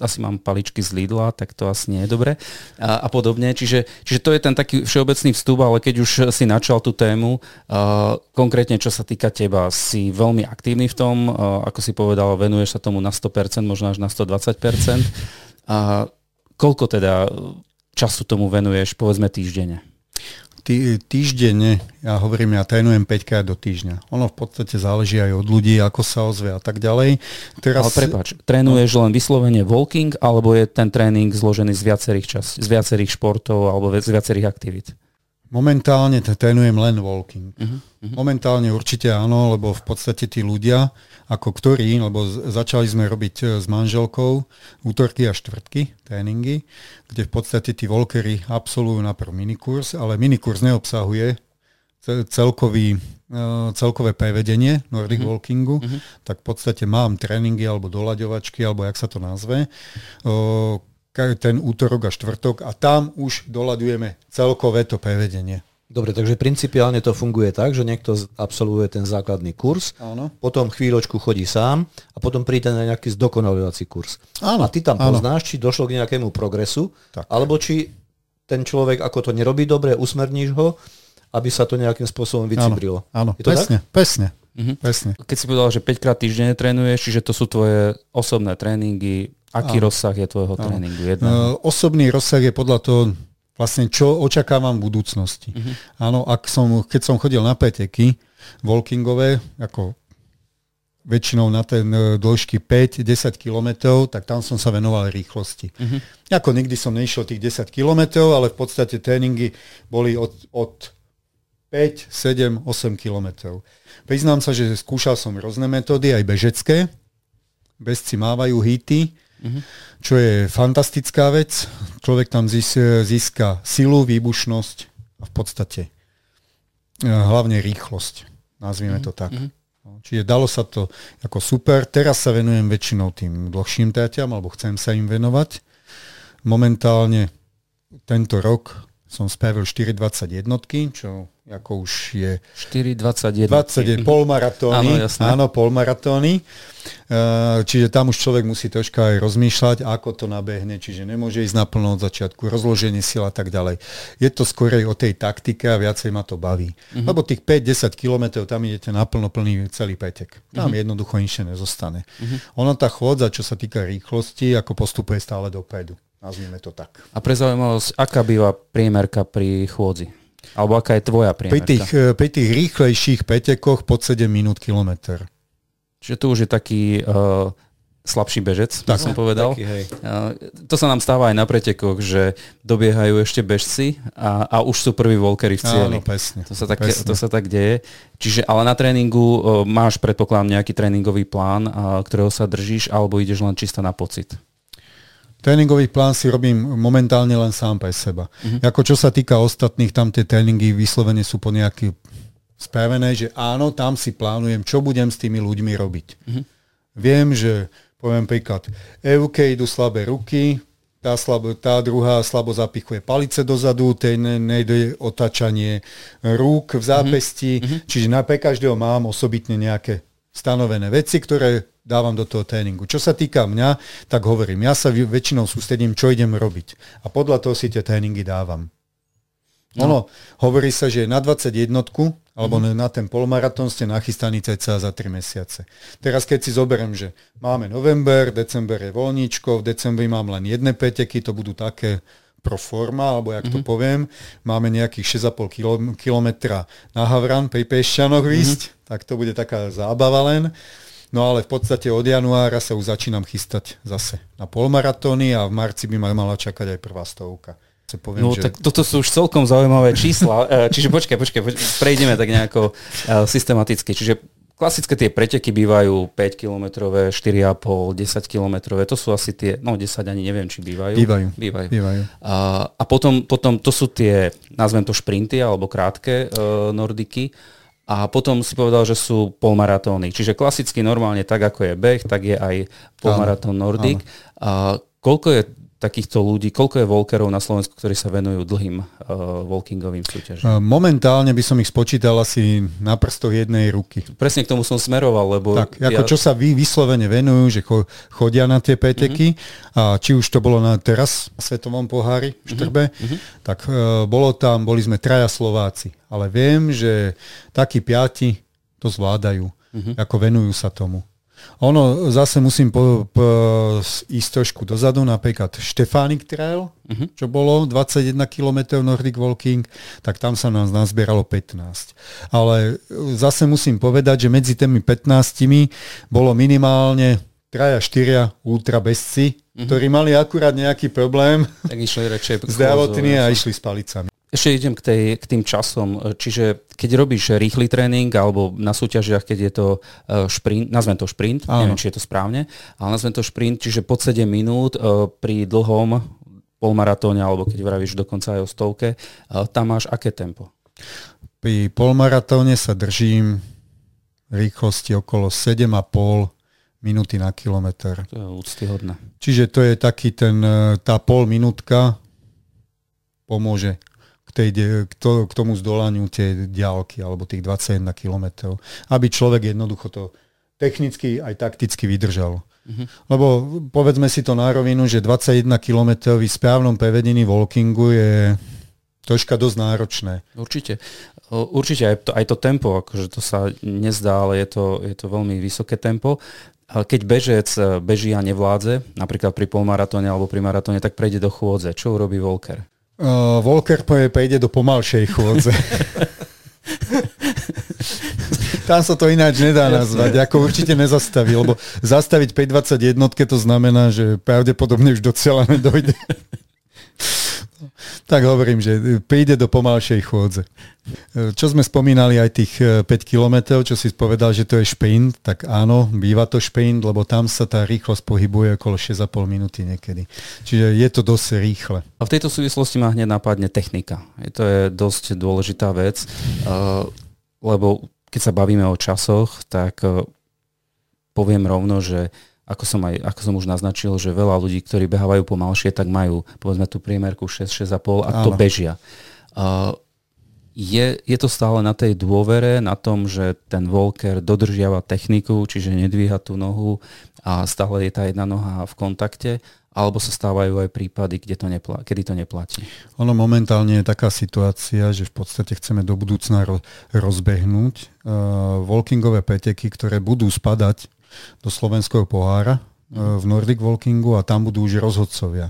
asi mám paličky z Lidla, tak to asi nie je dobre a podobne. Čiže to je ten taký všeobecný vstup, ale keď už si načal tú tému, konkrétne čo sa týka teba, si veľmi aktívny v tom, ako si povedal, venuješ sa tomu na 100%, možno až na 120%. Koľko teda času tomu venuješ, povedzme týždenne? Týždenne, ja trénujem 5-krát do týždňa. Ono v podstate záleží aj od ľudí, ako sa ozve a tak ďalej. Ale prepáč, trénuješ len vyslovene walking, alebo je ten tréning zložený z viacerých z viacerých športov alebo z viacerých aktivít? Momentálne trénujem len walking. Momentálne určite áno, lebo v podstate tí ľudia, lebo začali sme robiť s manželkou útorky a štvrtky tréningy, kde v podstate tí walkeri absolvujú najprv minikurs, ale minikurs neobsahuje celkové prevedenie Nordic walkingu, tak v podstate mám tréningy alebo doľaďovačky, alebo jak sa to nazve, ten útorok a štvrtok a tam už doľadujeme celkové to prevedenie. Dobre, takže principiálne to funguje tak, že niekto absolvuje ten základný kurz, áno, potom chvíľočku chodí sám a potom príde na nejaký zdokonalovací kurz. Áno, a ty tam poznáš, či došlo k nejakému progresu, tak, alebo či ten človek, ako to nerobí dobre, usmerníš ho, aby sa to nejakým spôsobom vycibrilo. Áno, presne. Presne. Keď si povedal, že 5-krát týždenne trénuješ, čiže to sú tvoje osobné tréningy, aký rozsah je tvojho tréningu? Osobný rozsah je podľa toho, vlastne čo očakávam v budúcnosti. Áno, keď som chodil na preteky walkingové, ako väčšinou na ten dĺžky 5-10 kilometrov, tak tam som sa venoval rýchlosti. Ako nikdy som nešiel tých 10 kilometrov, ale v podstate tréningy boli od 5, 7, 8 kilometrov. Priznám sa, že skúšal som rôzne metódy, aj bežecké. Bezci mávajú hity, čo je fantastická vec. Človek tam získa silu, výbušnosť a v podstate hlavne rýchlosť. Nazvime to tak. Čiže dalo sa to ako super. Teraz sa venujem väčšinou tým dlhším tratiam, alebo chcem sa im venovať. Momentálne tento rok som spravil 4,21, čo ako už je 4,21. 20 polmaratóny. Áno, polmaratóny. Čiže tam už človek musí troška aj rozmýšľať, ako to nabehne, čiže nemôže ísť naplno od začiatku, rozloženie síl a tak ďalej. Je to skorej o tej taktike a viacej ma to baví. Uh-huh. Lebo tých 5-10 kilometrov tam idete naplno plný celý petek. Tam uh-huh. jednoducho inšie nezostane. Uh-huh. Ono tá chôdza, čo sa týka rýchlosti, ako postupuje stále dopredu. Nazvime to tak. A pre zaujímavosť, aká býva priemerka pri chôdzi? Alebo aká je tvoja priemerka? Pri tých rýchlejších petekoch pod 7 minút kilometr. Čiže to už je taký slabší bežec, tak som povedal. Taký, to sa nám stáva aj na pretekoch, že dobiehajú ešte bežci a už sú prví walkeri v cieli. Áno, presne. To sa tak deje. Čiže ale na tréningu máš predpokladám nejaký tréningový plán, ktorého sa držíš, alebo ideš len čisto na pocit? Tréningový plán si robím momentálne len sám pre seba. Uh-huh. Ako čo sa týka ostatných, tam tie tréningy vyslovene sú po nejaký spravené, že áno, tam si plánujem, čo budem s tými ľuďmi robiť. Uh-huh. Viem, že, poviem príklad, Evke idú slabé ruky, tá druhá slabo zapichuje palice dozadu, tej nejde otáčanie rúk v zápesti, uh-huh. Čiže pre každého mám osobitne nejaké stanovené veci, ktoré dávam do toho tréningu. Čo sa týka mňa, tak hovorím, ja sa väčšinou sústredím, čo idem robiť. A podľa toho si tie tréningy dávam. No. Ono, hovorí sa, že na 21 alebo na ten polmaratón ste nachystaní cca za 3 mesiace. Teraz keď si zoberiem, že máme november, december je voľníčko, v decembri mám len jedné peteky, to budú také pro forma, alebo jak to poviem, máme nejakých 6,5 kilometra na Havran pri Piešťanoch výsť, tak to bude taká zábava len. No ale v podstate od januára sa už začínam chystať zase na polmaratóny a v marci by ma mala čakať aj prvá stovka. Poviem, tak toto sú už celkom zaujímavé čísla. Čiže počkaj, prejdeme tak nejako systematicky. Čiže klasické tie preteky bývajú 5-kilometrové, 4,5, 10-kilometrové. To sú asi tie, no 10 ani neviem, či bývajú. Bývajú. A potom to sú tie, nazvem to šprinty alebo krátke nordiky. A potom si povedal, že sú polmaratóny. Čiže klasicky normálne tak, ako je beh, tak je aj polmaratón Nordic. A koľko je takýchto ľudí, koľko je walkerov na Slovensku, ktorí sa venujú dlhým walkingovým súťažím? Momentálne by som ich spočítal asi na prstoch jednej ruky. Presne k tomu som smeroval, lebo... Tak, čo sa vyslovene venujú, že chodia na tie peteky, a či už to bolo teraz na Svetovom pohári v Štrbe, tak bolo tam, boli sme 3 Slováci. Ale viem, že takí 5 to zvládajú, ako venujú sa tomu. Ono, zase musím ísť trošku dozadu, napríklad Štefánik Trail, čo bolo 21 km Nordic Walking, tak tam sa nás nazbieralo 15. Ale zase musím povedať, že medzi tými 15 bolo minimálne 3-4 ultrabezci, ktorí mali akurát nejaký problém zdravotný a išli s palicami. Ešte idem k tým časom. Čiže keď robíš rýchly tréning alebo na súťažiach, keď je to šprint, nazvem to šprint, neviem, či je to správne, ale nazvem to šprint, čiže pod 7 minút pri dlhom polmaratóne, alebo keď vravíš dokonca aj o stovke, tam máš aké tempo? Pri polmaratóne sa držím rýchlosti okolo 7,5 minúty na kilometr. To je úctyhodné. Čiže to je taký tá pol minútka pomôže k tomu zdolaniu tie diaľky alebo tých 21 kilometrov, aby človek jednoducho to technicky aj takticky vydržal. Lebo povedzme si to na rovinu, že 21 kilometrov v správnom prevedení walkingu je troška dosť náročné. Určite aj to tempo, akože to sa nezdá, ale je to veľmi vysoké tempo. Keď bežec beží a nevládze, napríklad pri polmaratóne alebo pri maratóne, tak prejde do chôdze. Čo urobí walker? Walker prejde do pomalšej chôdze. Tam sa to ináč nedá nazvať. Ako určite nezastaví, lebo zastaviť 5.21 to znamená, že pravdepodobne už do cieľa nedojde. Tak hovorím, že príde do pomalšej chôdze. Čo sme spomínali aj tých 5 kilometrov, čo si povedal, že to je šprint, tak áno, býva to šprint, lebo tam sa tá rýchlosť pohybuje okolo 6,5 minúty niekedy. Čiže je to dosť rýchle. A v tejto súvislosti ma hneď napadne technika. To je dosť dôležitá vec, lebo keď sa bavíme o časoch, tak poviem rovno, že Ako som už naznačil, že veľa ľudí, ktorí behávajú pomalšie, tak majú, povedzme, tú priemerku 6,5 a to bežia. Je to stále na tej dôvere, na tom, že ten walker dodržiava techniku, čiže nedvíha tú nohu a stále je tá jedna noha v kontakte, alebo sa stávajú aj prípady, kedy to neplatí? Ono momentálne je taká situácia, že v podstate chceme do budúcna rozbehnúť walkingové preteky, ktoré budú spadať do Slovenského pohára v Nordic Walkingu a tam budú už rozhodcovia.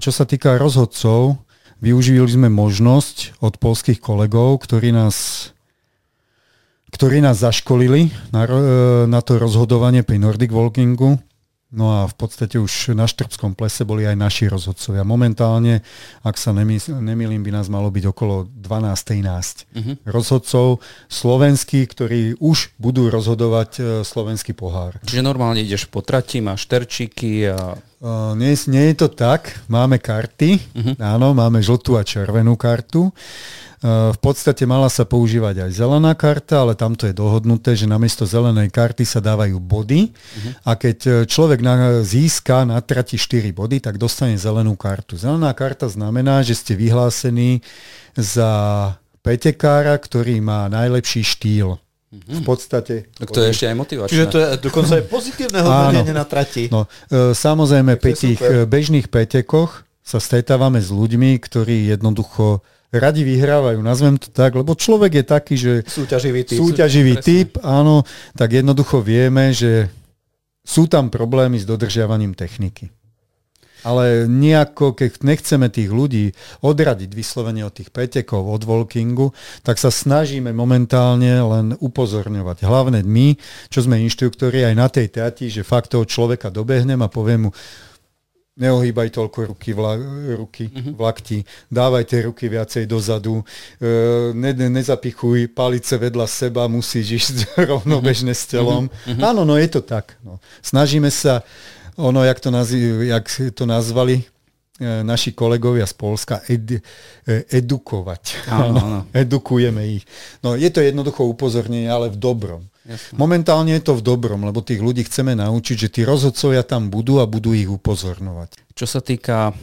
Čo sa týka rozhodcov, využili sme možnosť od poľských kolegov, ktorí nás zaškolili na to rozhodovanie pri Nordic Walkingu. No a v podstate už na Štrbskom plese boli aj naši rozhodcovia. Momentálne, ak sa nemýlim, by nás malo byť okolo 12-13 rozhodcov slovenských, ktorí už budú rozhodovať slovenský pohár. Čiže normálne ideš po trati, máš terčíky a... Nie je to tak. Máme karty. Áno, máme žltú a červenú kartu. V podstate mala sa používať aj zelená karta, ale tamto je dohodnuté, že namiesto zelenej karty sa dávajú body a keď človek získa na trati 4 body, tak dostane zelenú kartu. Zelená karta znamená, že ste vyhlásení za pretekára, ktorý má najlepší štýl. V podstate. To je ešte aj motivačné. Čiže to je dokonca aj pozitívne hodnotenie na trati. No, samozrejme, pri tých bežných pretekoch sa stretávame s ľuďmi, ktorí jednoducho radi vyhrávajú, nazvem to tak, lebo človek je taký, že súťaživý typ, áno, tak jednoducho vieme, že sú tam problémy s dodržiavaním techniky. Ale nejako, keď nechceme tých ľudí odradiť vyslovene od tých pretekov, od walkingu, tak sa snažíme momentálne len upozorňovať. Hlavne my, čo sme inštruktori aj na tej trati, že fakt toho človeka dobehnem a poviem mu, neohýbaj toľko ruky v lakti, dávaj tie ruky viacej dozadu, nezapichuj palice vedľa seba, musíš ísť rovno bežne s telom. Áno, no je to tak. No. Snažíme sa, jak to nazvali naši kolegovia z Poľska, edukovať. Áno. Edukujeme ich. No, je to jednoducho upozornenie, ale v dobrom. Jasne. Momentálne je to v dobrom, lebo tých ľudí chceme naučiť, že tí rozhodcovia tam budú a budú ich upozorňovať. Čo sa týka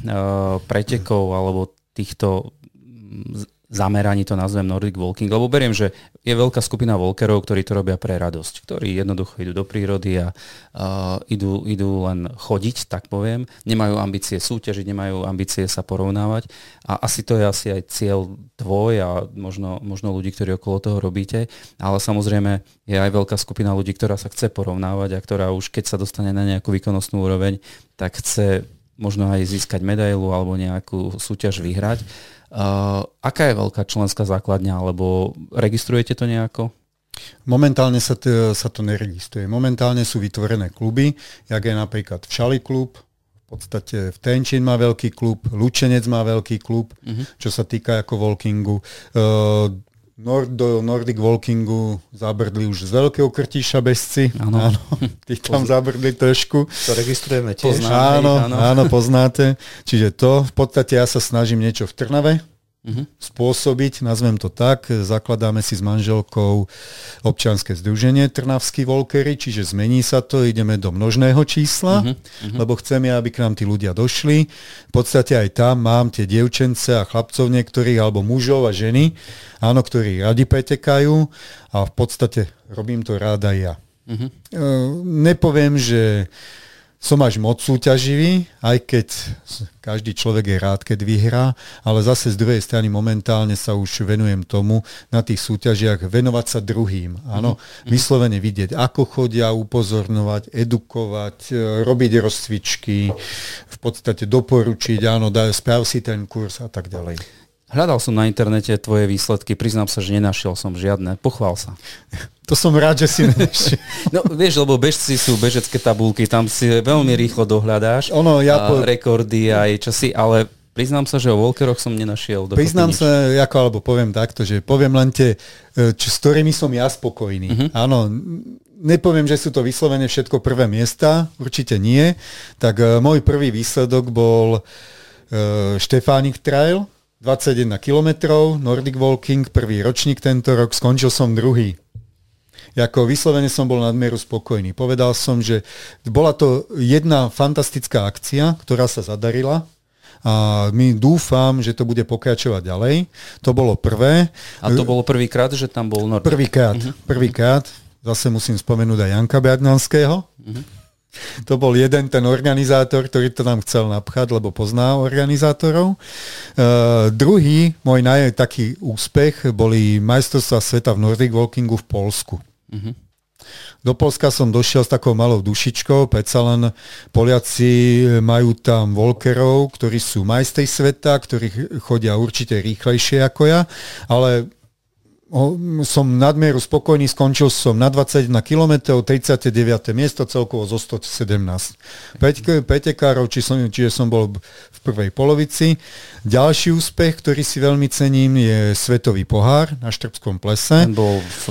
pretekov alebo týchto zameraní, to nazvem Nordic Walking, lebo beriem, že je veľká skupina walkerov, ktorí to robia pre radosť, ktorí jednoducho idú do prírody a idú len chodiť, tak poviem. Nemajú ambície súťažiť, nemajú ambície sa porovnávať a asi to je aj cieľ tvoj a možno ľudí, ktorí okolo toho robíte, ale samozrejme je aj veľká skupina ľudí, ktorá sa chce porovnávať a ktorá už keď sa dostane na nejakú výkonnostnú úroveň, tak chce možno aj získať medailu alebo nejakú súťaž vyhrať. Aká je veľká členská základňa, alebo registrujete to nejako? Momentálne sa to neregistruje. Momentálne sú vytvorené kluby, jak je napríklad Všali klub, v podstate v Trenčín má veľký klub, Lučenec má veľký klub, čo sa týka ako walkingu. Do Nordic Walkingu zabrdli už z Veľkého Krtiša bezci. Áno, tých tam zabrdli trošku. To registrujeme tiež. Áno, poznáte. Čiže to, v podstate ja sa snažím niečo v Trnave spôsobiť, nazvem to tak. Zakladáme si s manželkou občianske združenie Trnafskí walkeri, čiže zmení sa to, ideme do množného čísla, lebo chceme, aby k nám tí ľudia došli. V podstate aj tam mám tie dievčence a chlapcov niektorých, alebo mužov a ženy, áno, ktorí radi pretekajú a v podstate robím to ráda ja. Nepoviem, že som až moc súťaživý, aj keď každý človek je rád, keď vyhrá, ale zase z druhej strany momentálne sa už venujem tomu na tých súťažiach venovať sa druhým. Áno, vyslovene vidieť, ako chodia, upozorňovať, edukovať, robiť rozcvičky, v podstate doporučiť, áno, sprav si ten kurz a tak ďalej. Hľadal som na internete tvoje výsledky, priznám sa, že nenašiel som žiadne. Pochvál sa. To som rád, že si nenašiel. No vieš, lebo bežci sú bežecké tabulky, tam si veľmi rýchlo dohľadáš rekordy aj časy, ale priznám sa, že o walkeroch som nenašiel. Priznám sa, alebo poviem takto, že poviem len tie, s ktorými som ja spokojný. Áno, nepoviem, že sú to vyslovene všetko prvé miesta, určite nie. Tak môj prvý výsledok bol Štefánik Trail, 21 kilometrov, Nordic Walking, prvý ročník tento rok, skončil som druhý. Ako vyslovene som bol nadmieru spokojný. Povedal som, že bola to jedna fantastická akcia, ktorá sa zadarila a my dúfam, že to bude pokračovať ďalej. To bolo prvé. A to bolo prvýkrát, že tam bol Nordic? Prvýkrát. Zase musím spomenúť aj Janka Bradňanského. To bol jeden ten organizátor, ktorý to nám chcel napchať, lebo pozná organizátorov. Druhý môj taký úspech boli majstrovstvá sveta v Nordic Walkingu v Poľsku. Do Poľska som došiel s takou malou dušičkou, predsa len Poliaci majú tam walkerov, ktorí sú majstri sveta, ktorí chodia určite rýchlejšie ako ja, ale som nadmieru spokojný, skončil som na 21 km, 39. miesto, celkovo zo 117. Pretekárov, čiže som bol v prvej polovici. Ďalší úspech, ktorý si veľmi cením, je Svetový pohár na Štrbskom plese. Ten bol v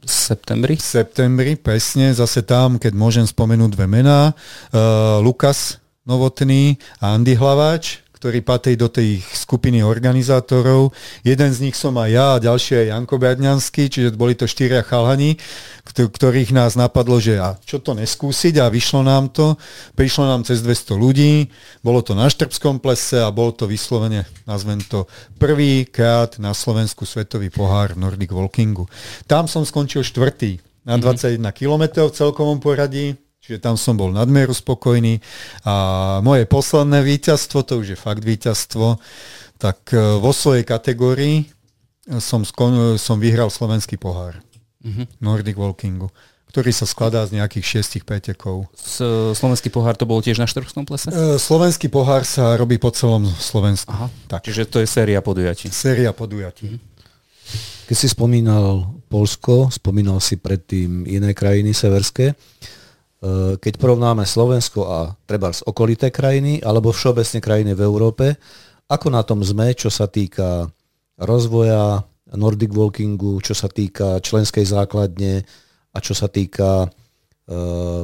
septembri? V septembri, presne. Zase tam, keď môžem spomenúť dve mená, Lukáš Novotný a Andy Hlaváč, ktorí patrí do tej skupiny organizátorov. Jeden z nich som aj ja a ďalší je Janko Bradňanský, čiže boli to štyria chalani, ktorých nás napadlo, že čo to neskúsiť a vyšlo nám to. Prišlo nám cez 200 ľudí, bolo to na Štrbskom plese a bol to vyslovene, nazvem to, prvýkrát na Slovensku svetový pohár v Nordic Walkingu. Tam som skončil štvrtý na 21 km v celkovom poradí. Čiže tam som bol nadmieru spokojný a moje posledné víťazstvo, to už je fakt víťazstvo, tak vo svojej kategórii som vyhral Slovenský pohár Nordic Walkingu, ktorý sa skladá z nejakých 6 pretekov. Slovenský pohár to bol tiež na Štrbskom plese? Slovenský pohár sa robí po celom Slovensku. Aha, tak. Čiže to je séria podujatí. Séria podujatí. Keď si spomínal Poľsko, spomínal si predtým iné krajiny severské. Keď porovnáme Slovensko a trebárs okolité krajiny alebo všeobecne krajiny v Európe, ako na tom sme, čo sa týka rozvoja Nordic Walkingu, čo sa týka členskej základne a čo sa týka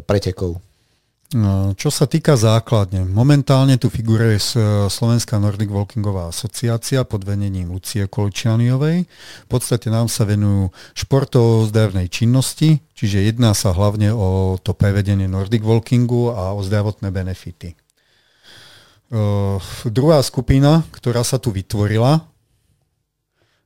pretekov? Čo sa týka základne, momentálne tu figuruje Slovenská Nordic Walkingová asociácia pod vedením Lucie Kolučianiovej. V podstate nám sa venujú športovo-zdravnej činnosti, čiže jedná sa hlavne o to prevedenie Nordic Walkingu a o zdravotné benefity. Druhá skupina, ktorá sa tu vytvorila,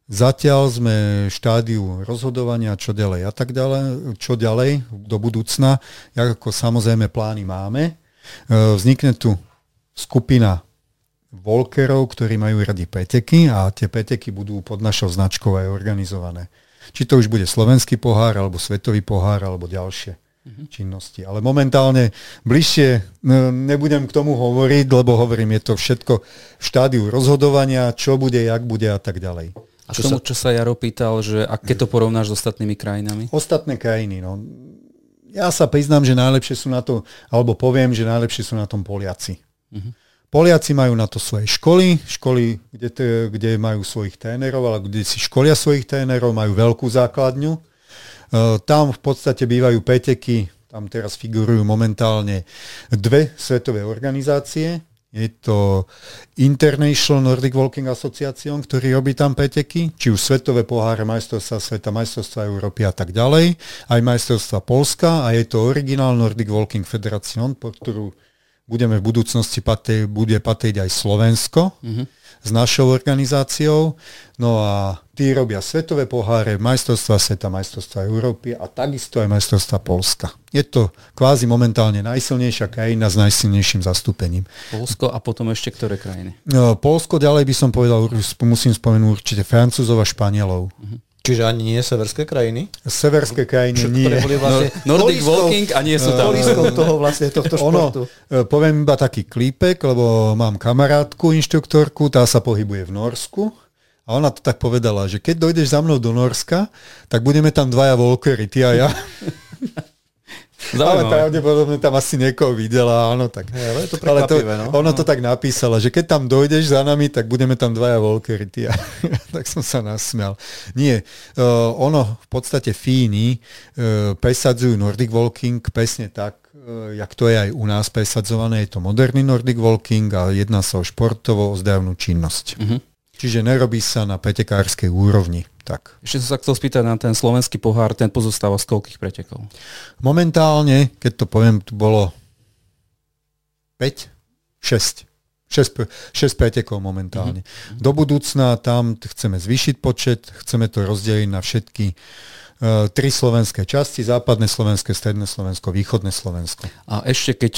zatiaľ sme v štádiu rozhodovania, čo ďalej a tak ďalej, čo ďalej do budúcna, ako samozrejme plány máme. Vznikne tu skupina walkerov, ktorí majú radi preteky a tie preteky budú pod našou značkou aj organizované. Či to už bude Slovenský pohár, alebo Svetový pohár, alebo ďalšie činnosti. Ale momentálne bližšie nebudem k tomu hovoriť, lebo hovorím, je to všetko v štádiu rozhodovania, čo bude, jak bude a tak ďalej. A k tomu, čo sa Jaro pýtal, že a keď to porovnáš s ostatnými krajinami? Ostatné krajiny, no. Ja sa priznám, že najlepšie sú na to, alebo poviem, že najlepšie sú na tom Poliaci. Poliaci majú na to svoje školy, kde majú svojich trénerov, ale kde si školia svojich trénerov, majú veľkú základňu. Tam v podstate bývajú preteky, tam teraz figurujú momentálne dve svetové organizácie. Je to International Nordic Walking Association, ktorý robí tam preteky, či už svetové poháre, majstrovstvá sveta, majstrovstvá Európy a tak ďalej, aj majstrovstvá Poľska a je to originál Nordic Walking Federation, pod ktorú budeme v budúcnosti bude patriť aj Slovensko s našou organizáciou. No a tí robia svetové poháre, majstrovstvá sveta, majstrovstvá Európy a takisto aj majstrovstvá Poľska. Je to kvázi momentálne najsilnejšia krajina s najsilnejším zastúpením. Poľsko a potom ešte ktoré krajiny? Poľsko ďalej by som povedal, musím spomenúť určite Francúzov a Španielov. Čiže ani nie severské krajiny? Severské krajiny nie. Vlastne Nordic Walking a nie sú tam. Polískou toho vlastne tohto športu. Ono, poviem iba taký klípek, lebo mám kamarátku, inštruktorku, tá sa pohybuje v Norsku. A ona to tak povedala, že keď dojdeš za mnou do Norska, tak budeme tam dvaja walkery, ty a ja. Zaujímavé. Ale pravdepodobne tam asi niekoho videla, áno, tak. Ale to prekvapivé, no. Ono to tak napísala, že keď tam dojdeš za nami, tak budeme tam dvaja walkery, ty a ja. Tak som sa nasmial. Nie, ono v podstate Fíni presadzujú Nordic Walking presne tak, jak to je aj u nás presadzované, je to moderný Nordic Walking a jedná sa o športovú, o zdravnú činnosť. Čiže nerobí sa na pretekárskej úrovni. Tak. Ešte som sa chcel spýtať na ten slovenský pohár, ten pozostáva z koľkých pretekov? Momentálne, keď to poviem, tu bolo 6 pretekov momentálne. Mm-hmm. Do budúcna tam chceme zvýšiť počet, chceme to rozdeliť na všetky tri slovenské časti, západné slovenské, stredné Slovensko, východné Slovensko. A ešte keď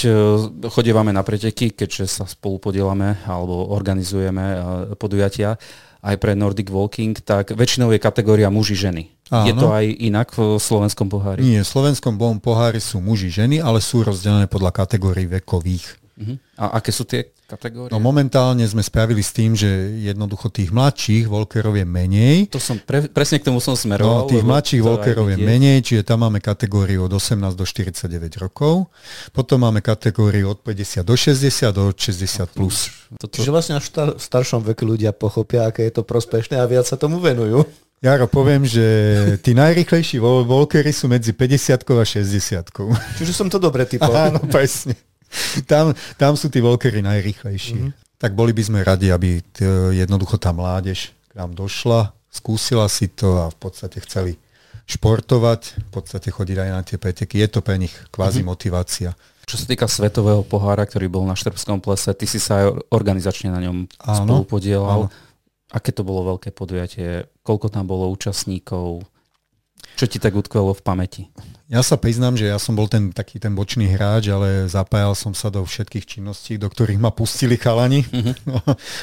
chodievame na preteky, keďže sa spolu podielame alebo organizujeme podujatia aj pre Nordic Walking, tak väčšinou je kategória muži ženy. Áno. Je to aj inak v slovenskom pohári? Nie, v slovenskom pohári sú muži ženy, ale sú rozdelené podľa kategórií vekových. Uh-huh. A aké sú tie kategórie? No, momentálne sme spravili s tým, že jednoducho tých mladších walkerov je menej. To som presne k tomu som smeroval. No, tých mladších walkerov je menej, čiže tam máme kategóriu od 18 do 49 rokov. Potom máme kategóriu od 50 do 60, do 60 plus. Toto... Čiže vlastne v staršom veku ľudia pochopia, aké je to prospešné a viac sa tomu venujú. Jaro, poviem, že tí najrýchlejší walkery sú medzi 50 a 60. Čiže som to dobre typoval. Áno, presne. Tam sú tí walkery najrýchlejší. Mm-hmm. Tak boli by sme radi, aby jednoducho tá mládež k nám došla, skúsila si to a v podstate chceli športovať, v podstate chodiť aj na tie preteky. Je to pre nich kvázi motivácia. Čo sa týka Svetového pohára, ktorý bol na Štrbskom plese, ty si sa aj organizačne na ňom spolupodielal. Aké to bolo veľké podujatie? Koľko tam bolo účastníkov? Čo ti tak utkvelo v pamäti? Ja sa priznám, že ja som bol taký ten bočný hráč, ale zapájal som sa do všetkých činností, do ktorých ma pustili chalani,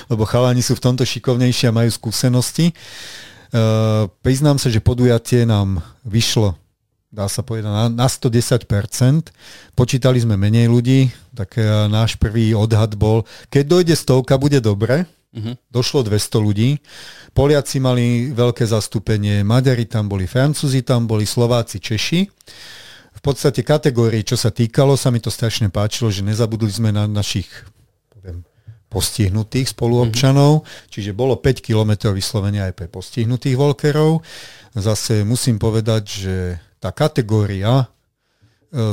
lebo chalani sú v tomto šikovnejší a majú skúsenosti. Priznám sa, že podujatie nám vyšlo, dá sa povedať, na 110%. Počítali sme menej ľudí, tak náš prvý odhad bol, keď dojde 100, bude dobre. Došlo 200 ľudí. Poliaci mali veľké zastúpenie, Maďari tam boli, Francúzi tam boli, Slováci, Češi. V podstate kategórii, čo sa týkalo, sa mi to strašne páčilo, že nezabudli sme na našich postihnutých spoluobčanov, čiže bolo 5 kilometrov vyslovene aj pre postihnutých walkerov. Zase musím povedať, že tá kategória,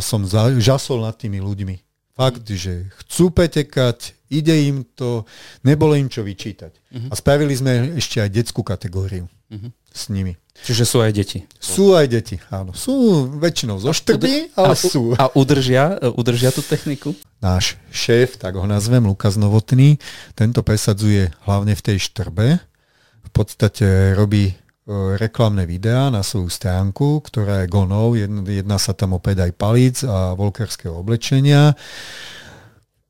som žasol nad tými ľuďmi. Fakt, že chcú pretekať, ide im to, nebolo im čo vyčítať. A spravili sme ešte aj detskú kategóriu s nimi. Čiže sú aj deti? Sú aj deti, áno. Sú väčšinou zo Štrby, ale sú. A udržia tú techniku? Náš šéf, tak ho nazvem, Lukáš Novotný, tento presadzuje hlavne v tej Štrbe. V podstate robí reklamné videá na svoju stránku, ktorá je gonou, jedná sa tam opäť aj palíc a walkerského oblečenia.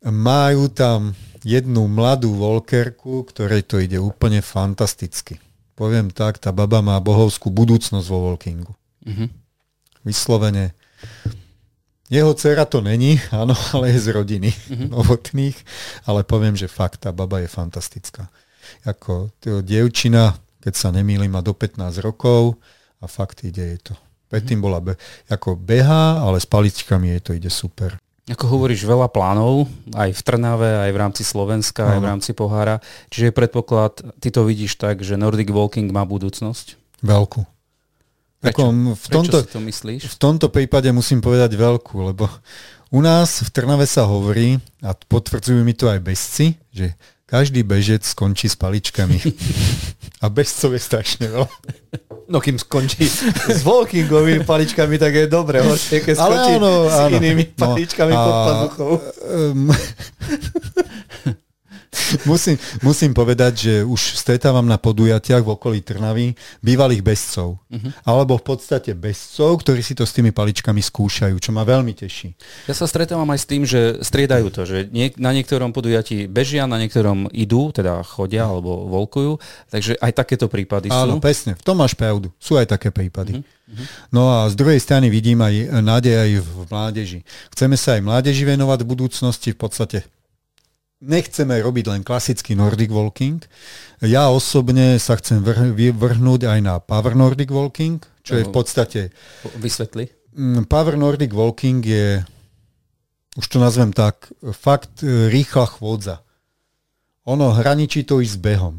Majú tam jednu mladú walkerku, ktorej to ide úplne fantasticky. Poviem tak, tá baba má bohovskú budúcnosť vo walkingu. Mm-hmm. Vyslovene. Jeho dcera to není, áno, ale je z rodiny novotných, ale poviem, že fakt, tá baba je fantastická. Ako dievčina, keď sa nemýlim, má do 15 rokov a fakt ide jej to. Predtým bola ako behá, ale s paličkami jej to ide super. Ako hovoríš, veľa plánov, aj v Trnave, aj v rámci Slovenska, aj v rámci pohára. Čiže je predpoklad, ty to vidíš tak, že Nordic Walking má budúcnosť? Veľkú. Prečo? Prečo si to myslíš? V tomto prípade musím povedať veľkú, lebo u nás v Trnave sa hovorí, a potvrdzujú mi to aj bezci, že každý bežec skončí s paličkami. A bezcov je strašne veľa. No kým skončí s walkingovými paličkami, tak je dobre. Horšie, keď skončí s inými paličkami pod pazuchou. Musím povedať, že už stretávam na podujatiach v okolí Trnavy bývalých bezcov. Alebo v podstate bezcov, ktorí si to s tými paličkami skúšajú, čo ma veľmi teší. Ja sa stretávam aj s tým, že striedajú to, že na niektorom podujatí bežia, na niektorom idú, teda chodia alebo volkujú. Takže aj takéto prípady sú. Áno, presne, v tom máš pravdu. Sú aj také prípady. No a z druhej strany vidím aj nádej aj v mládeži. Chceme sa aj mládeži venovať v budúcnosti v podstate. Nechceme robiť len klasický Nordic Walking. Ja osobne sa chcem vrhnúť aj na Power Nordic Walking, čo je v podstate... Vysvetli. Power Nordic Walking je, už to nazvem tak, fakt rýchla chôdza. Ono hraničí to i s behom.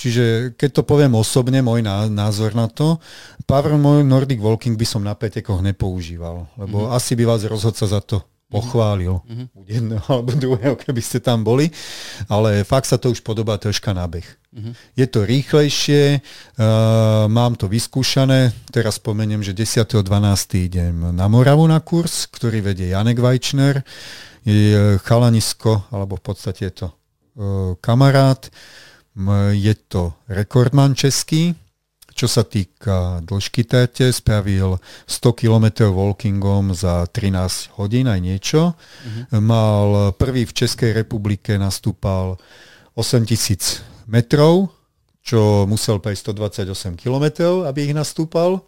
Čiže keď to poviem osobne, môj názor na to, Power Nordic Walking by som na pretekoch nepoužíval, lebo asi by vás rozhodca za to pochválil jedného alebo druhého, keby ste tam boli, ale fakt sa to už podobá troška na beh. Je to rýchlejšie, mám to vyskúšané. Teraz spomeniem, že 10.12. idem na Moravu na kurz, ktorý vedie Janek Vajčner. Je chalanisko, alebo v podstate je to kamarát. Je to rekordman český. Čo sa týka dĺžky trate, spravil 100 km walkingom za 13 hodín aj niečo. Mal prvý v Českej republike, nastúpal 8 000 metrov, čo musel prejsť 128 kilometrov, aby ich nastúpal.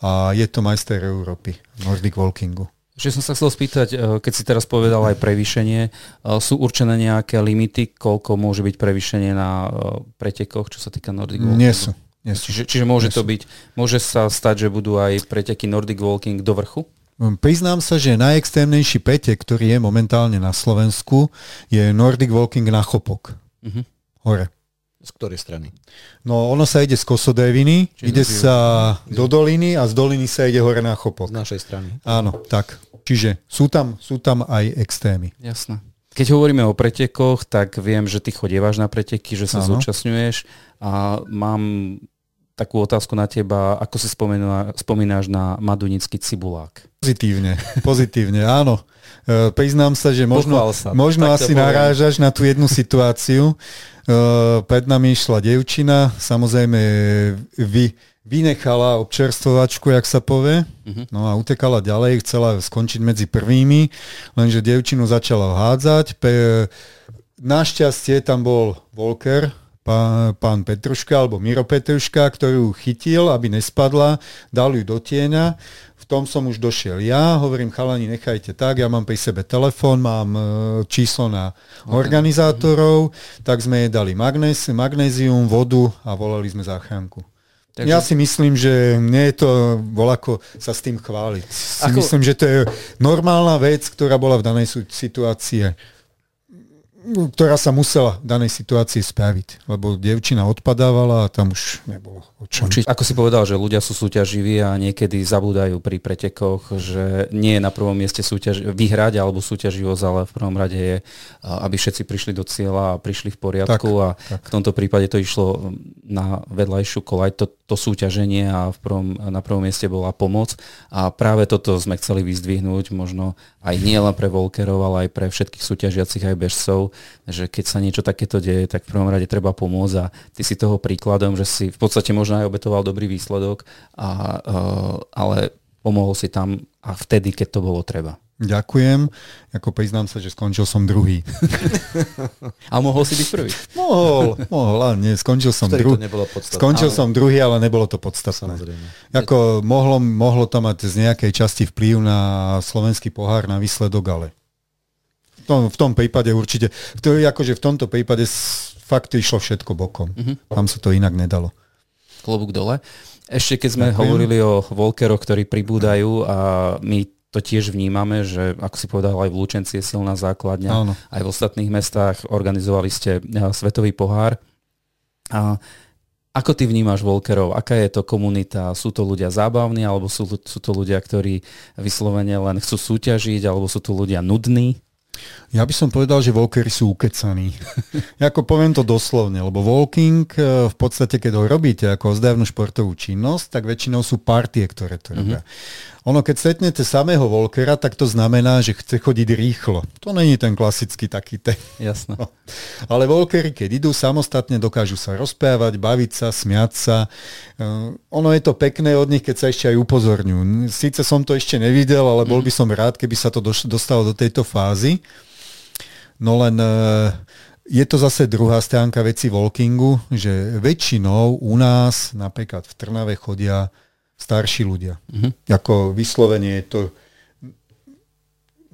A je to majster Európy Nordic Walkingu. Ešte som sa chcel spýtať, keď si teraz povedal aj prevýšenie, sú určené nejaké limity, koľko môže byť prevýšenie na pretekoch, čo sa týka Nordic Walkingu? Nie sú. Čiže môže to byť, môže sa stať, že budú aj preteky Nordic Walking do vrchu? Priznám sa, že najextrémnejší pretek, ktorý je momentálne na Slovensku, je Nordic Walking na Chopok. Hore. Z ktorej strany? No ono sa ide z Kosodeviny, ide sa do doliny a z doliny sa ide hore na Chopok. Z našej strany. Áno, tak. Čiže sú tam aj extrémy. Jasné. Keď hovoríme o pretekoch, tak viem, že ty chodievaš na preteky, že sa zúčastňuješ a mám takú otázku na teba, ako si spomínaš na Madunický cibulák? Pozitívne, áno. Priznám sa, že možno asi narážaš na tú jednu situáciu. Pred nami išla dievčina, samozrejme vynechala občerstvovačku, jak sa povie, no a utekala ďalej, chcela skončiť medzi prvými, lenže dievčinu začala hádzať. Našťastie tam bol walker, pán Petruška, alebo Miro Petruška, ktorú chytil, aby nespadla, dal ju do tieňa. V tom som už došiel ja, hovorím, chalani, nechajte tak, ja mám pri sebe telefón, mám číslo na organizátorov, tak sme jej dali magnézium, vodu a volali sme záchranku. Takže... Ja si myslím, že nie je to voľako sa s tým chváliť. Myslím, že to je normálna vec, ktorá bola v danej situácii, ktorá sa musela v danej situácii spraviť, lebo dievčina odpadávala a tam už nebolo o čom. Ako si povedal, že ľudia sú súťaživí a niekedy zabúdajú pri pretekoch, že nie je na prvom mieste vyhrať alebo súťaživosť, ale v prvom rade je, aby všetci prišli do cieľa a prišli v poriadku tak. V tomto prípade to išlo na vedľajšiu koľaj, to súťaženie a na prvom mieste bola pomoc a práve toto sme chceli vyzdvihnúť možno aj nielen pre walkerov, ale aj pre všetkých súťažiacich aj bežcov, že keď sa niečo takéto deje, tak v prvom rade treba pomôcť a ty si toho príkladom, že si v podstate možno aj obetoval dobrý výsledok, ale pomohol si tam a vtedy, keď to bolo treba. Ďakujem. Ako priznám sa, že skončil som druhý. A mohol si byť prvý? Mohol, ale nie. Skončil som druhý, ale nebolo to podstatné. Ako mohlo to mať z nejakej časti vplyv na slovenský pohár, na výsledok, ale v tom prípade určite. V tomto prípade fakt išlo všetko bokom. Tam sa to inak nedalo. Klobúk dole. Ešte keď sme hovorili o walkeroch, ktorí pribúdajú a my to tiež vnímame, že ako si povedal, aj v Lučenci je silná základňa. Áno. Aj v ostatných mestách organizovali ste Svetový pohár. A ako ty vnímaš walkerov? Aká je to komunita? Sú to ľudia zábavní, alebo sú to ľudia, ktorí vyslovene len chcú súťažiť, alebo sú to ľudia nudní? Ja by som povedal, že walkery sú ukecaní. Ako poviem to doslovne, lebo walking v podstate, keď ho robíte ako ozdravnú športovú činnosť, tak väčšinou sú partie, ktoré to robia. Ono, keď stretnete samého walkera, tak to znamená, že chce chodiť rýchlo. To není ten klasický taký ten. Jasné. No. Ale walkery, keď idú samostatne, dokážu sa rozprávať, baviť sa, smiať sa. Ono je to pekné od nich, keď sa ešte aj upozorňujú. Síce som to ešte nevidel, ale bol by som rád, keby sa to dostalo do tejto fázy. No len je to zase druhá stránka veci walkingu, že väčšinou u nás, napríklad v Trnave, chodia starší ľudia. Ako vyslovene je to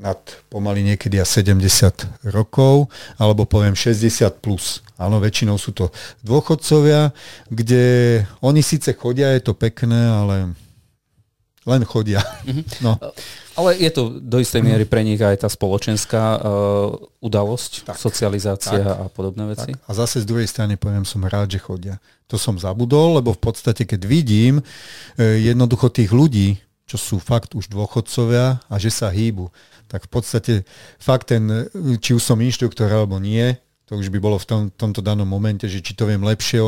nad pomaly niekedy a 70 rokov, alebo poviem 60 plus. Áno, väčšinou sú to dôchodcovia, kde oni síce chodia, je to pekné, ale... Len chodia. No. Ale je to do istej miery pre nich aj tá spoločenská udalosť, tak, socializácia tak, a podobné veci. Tak. A zase z druhej strany poviem, som rád, že chodia. To som zabudol, lebo v podstate, keď vidím jednoducho tých ľudí, čo sú fakt už dôchodcovia a že sa hýbu, tak v podstate fakt či už som inštruktor alebo nie, To už by bolo v tomto danom momente, že či to viem lepšie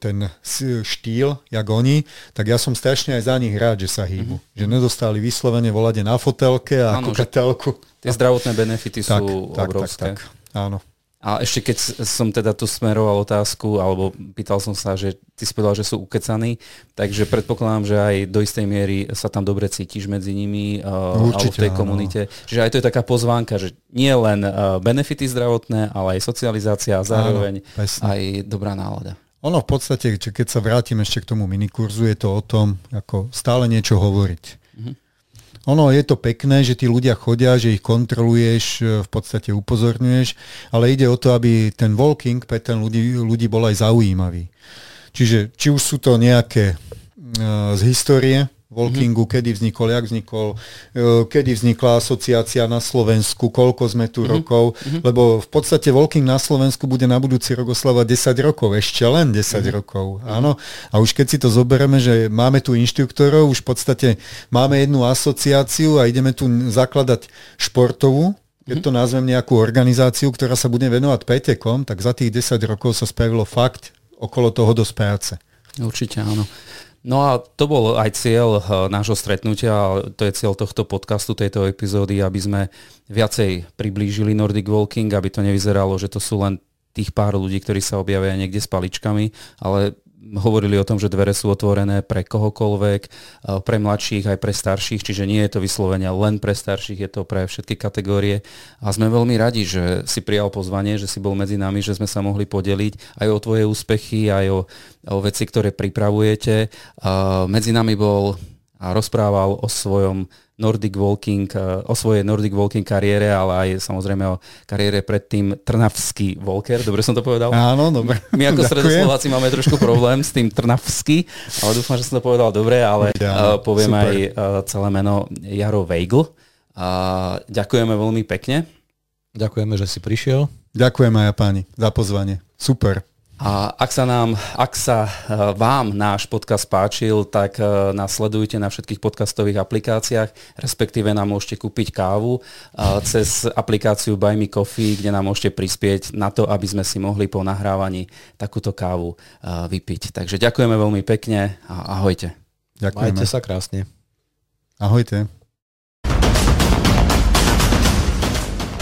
ten štýl, jak oni, tak ja som strašne aj za nich rád, že sa hýbu. Mm-hmm. Že nedostali vyslovene volade na fotelke a kokatelku. Tie zdravotné benefity sú obrovské. Tak. Áno. A ešte keď som teda tu smeroval otázku, alebo pýtal som sa, že ty si povedal, že sú ukecaní, takže predpokladám, že aj do istej miery sa tam dobre cítiš medzi nimi určite, alebo v tej komunite. Áno. Čiže aj to je taká pozvánka, že nie len benefity zdravotné, ale aj socializácia a zároveň áno, aj dobrá nálada. Ono v podstate, keď sa vrátim ešte k tomu minikurzu, je to o tom, ako stále niečo hovoriť. Mhm. Ono je to pekné, že tí ľudia chodia, že ich kontroluješ, v podstate upozorňuješ, ale ide o to, aby ten walking pre ten ľudí bol aj zaujímavý. Čiže či už sú to nejaké z histórie walkingu, kedy vznikol, jak vznikol, kedy vznikla asociácia na Slovensku, koľko sme tu rokov, lebo v podstate walking na Slovensku bude na budúci rok oslavovať 10 rokov, ešte len 10 rokov, áno. A už keď si to zoberieme, že máme tu inštruktorov, už v podstate máme jednu asociáciu a ideme tu zakladať športovú, keď to nazvem nejakú organizáciu, ktorá sa bude venovať pretekom, tak za tých 10 rokov sa spravilo fakt okolo toho dosť práce. Určite áno. No a to bol aj cieľ nášho stretnutia, ale to je cieľ tohto podcastu, tejto epizódy, aby sme viacej priblížili Nordic Walking, aby to nevyzeralo, že to sú len tých pár ľudí, ktorí sa objavia niekde s paličkami, ale hovorili o tom, že dvere sú otvorené pre kohokoľvek, pre mladších aj pre starších, čiže nie je to vyslovene len pre starších, je to pre všetky kategórie. A sme veľmi radi, že si prijal pozvanie, že si bol medzi nami, že sme sa mohli podeliť aj o tvoje úspechy, aj o veci, ktoré pripravujete. Medzi nami bol a rozprával o svojom Nordic Walking, o svojej Nordic Walking kariére, ale aj samozrejme o kariére predtým Trnafský walker. Dobre som to povedal? Áno, dobre. My ako stredoslováci máme trošku problém s tým Trnavský, ale dúfam, že som to povedal dobre, ale poviem super. Aj celé meno Jaro Veigl. Ďakujeme veľmi pekne. Ďakujeme, že si prišiel. Ďakujem aj páni za pozvanie. Super. A ak sa vám náš podcast páčil, tak nás sledujte na všetkých podcastových aplikáciách, respektíve nám môžete kúpiť kávu cez aplikáciu Buy Me Coffee, kde nám môžete prispieť na to, aby sme si mohli po nahrávaní takúto kávu vypiť. Takže ďakujeme veľmi pekne a ahojte. Ďakujeme. Majte sa krásne. Ahojte.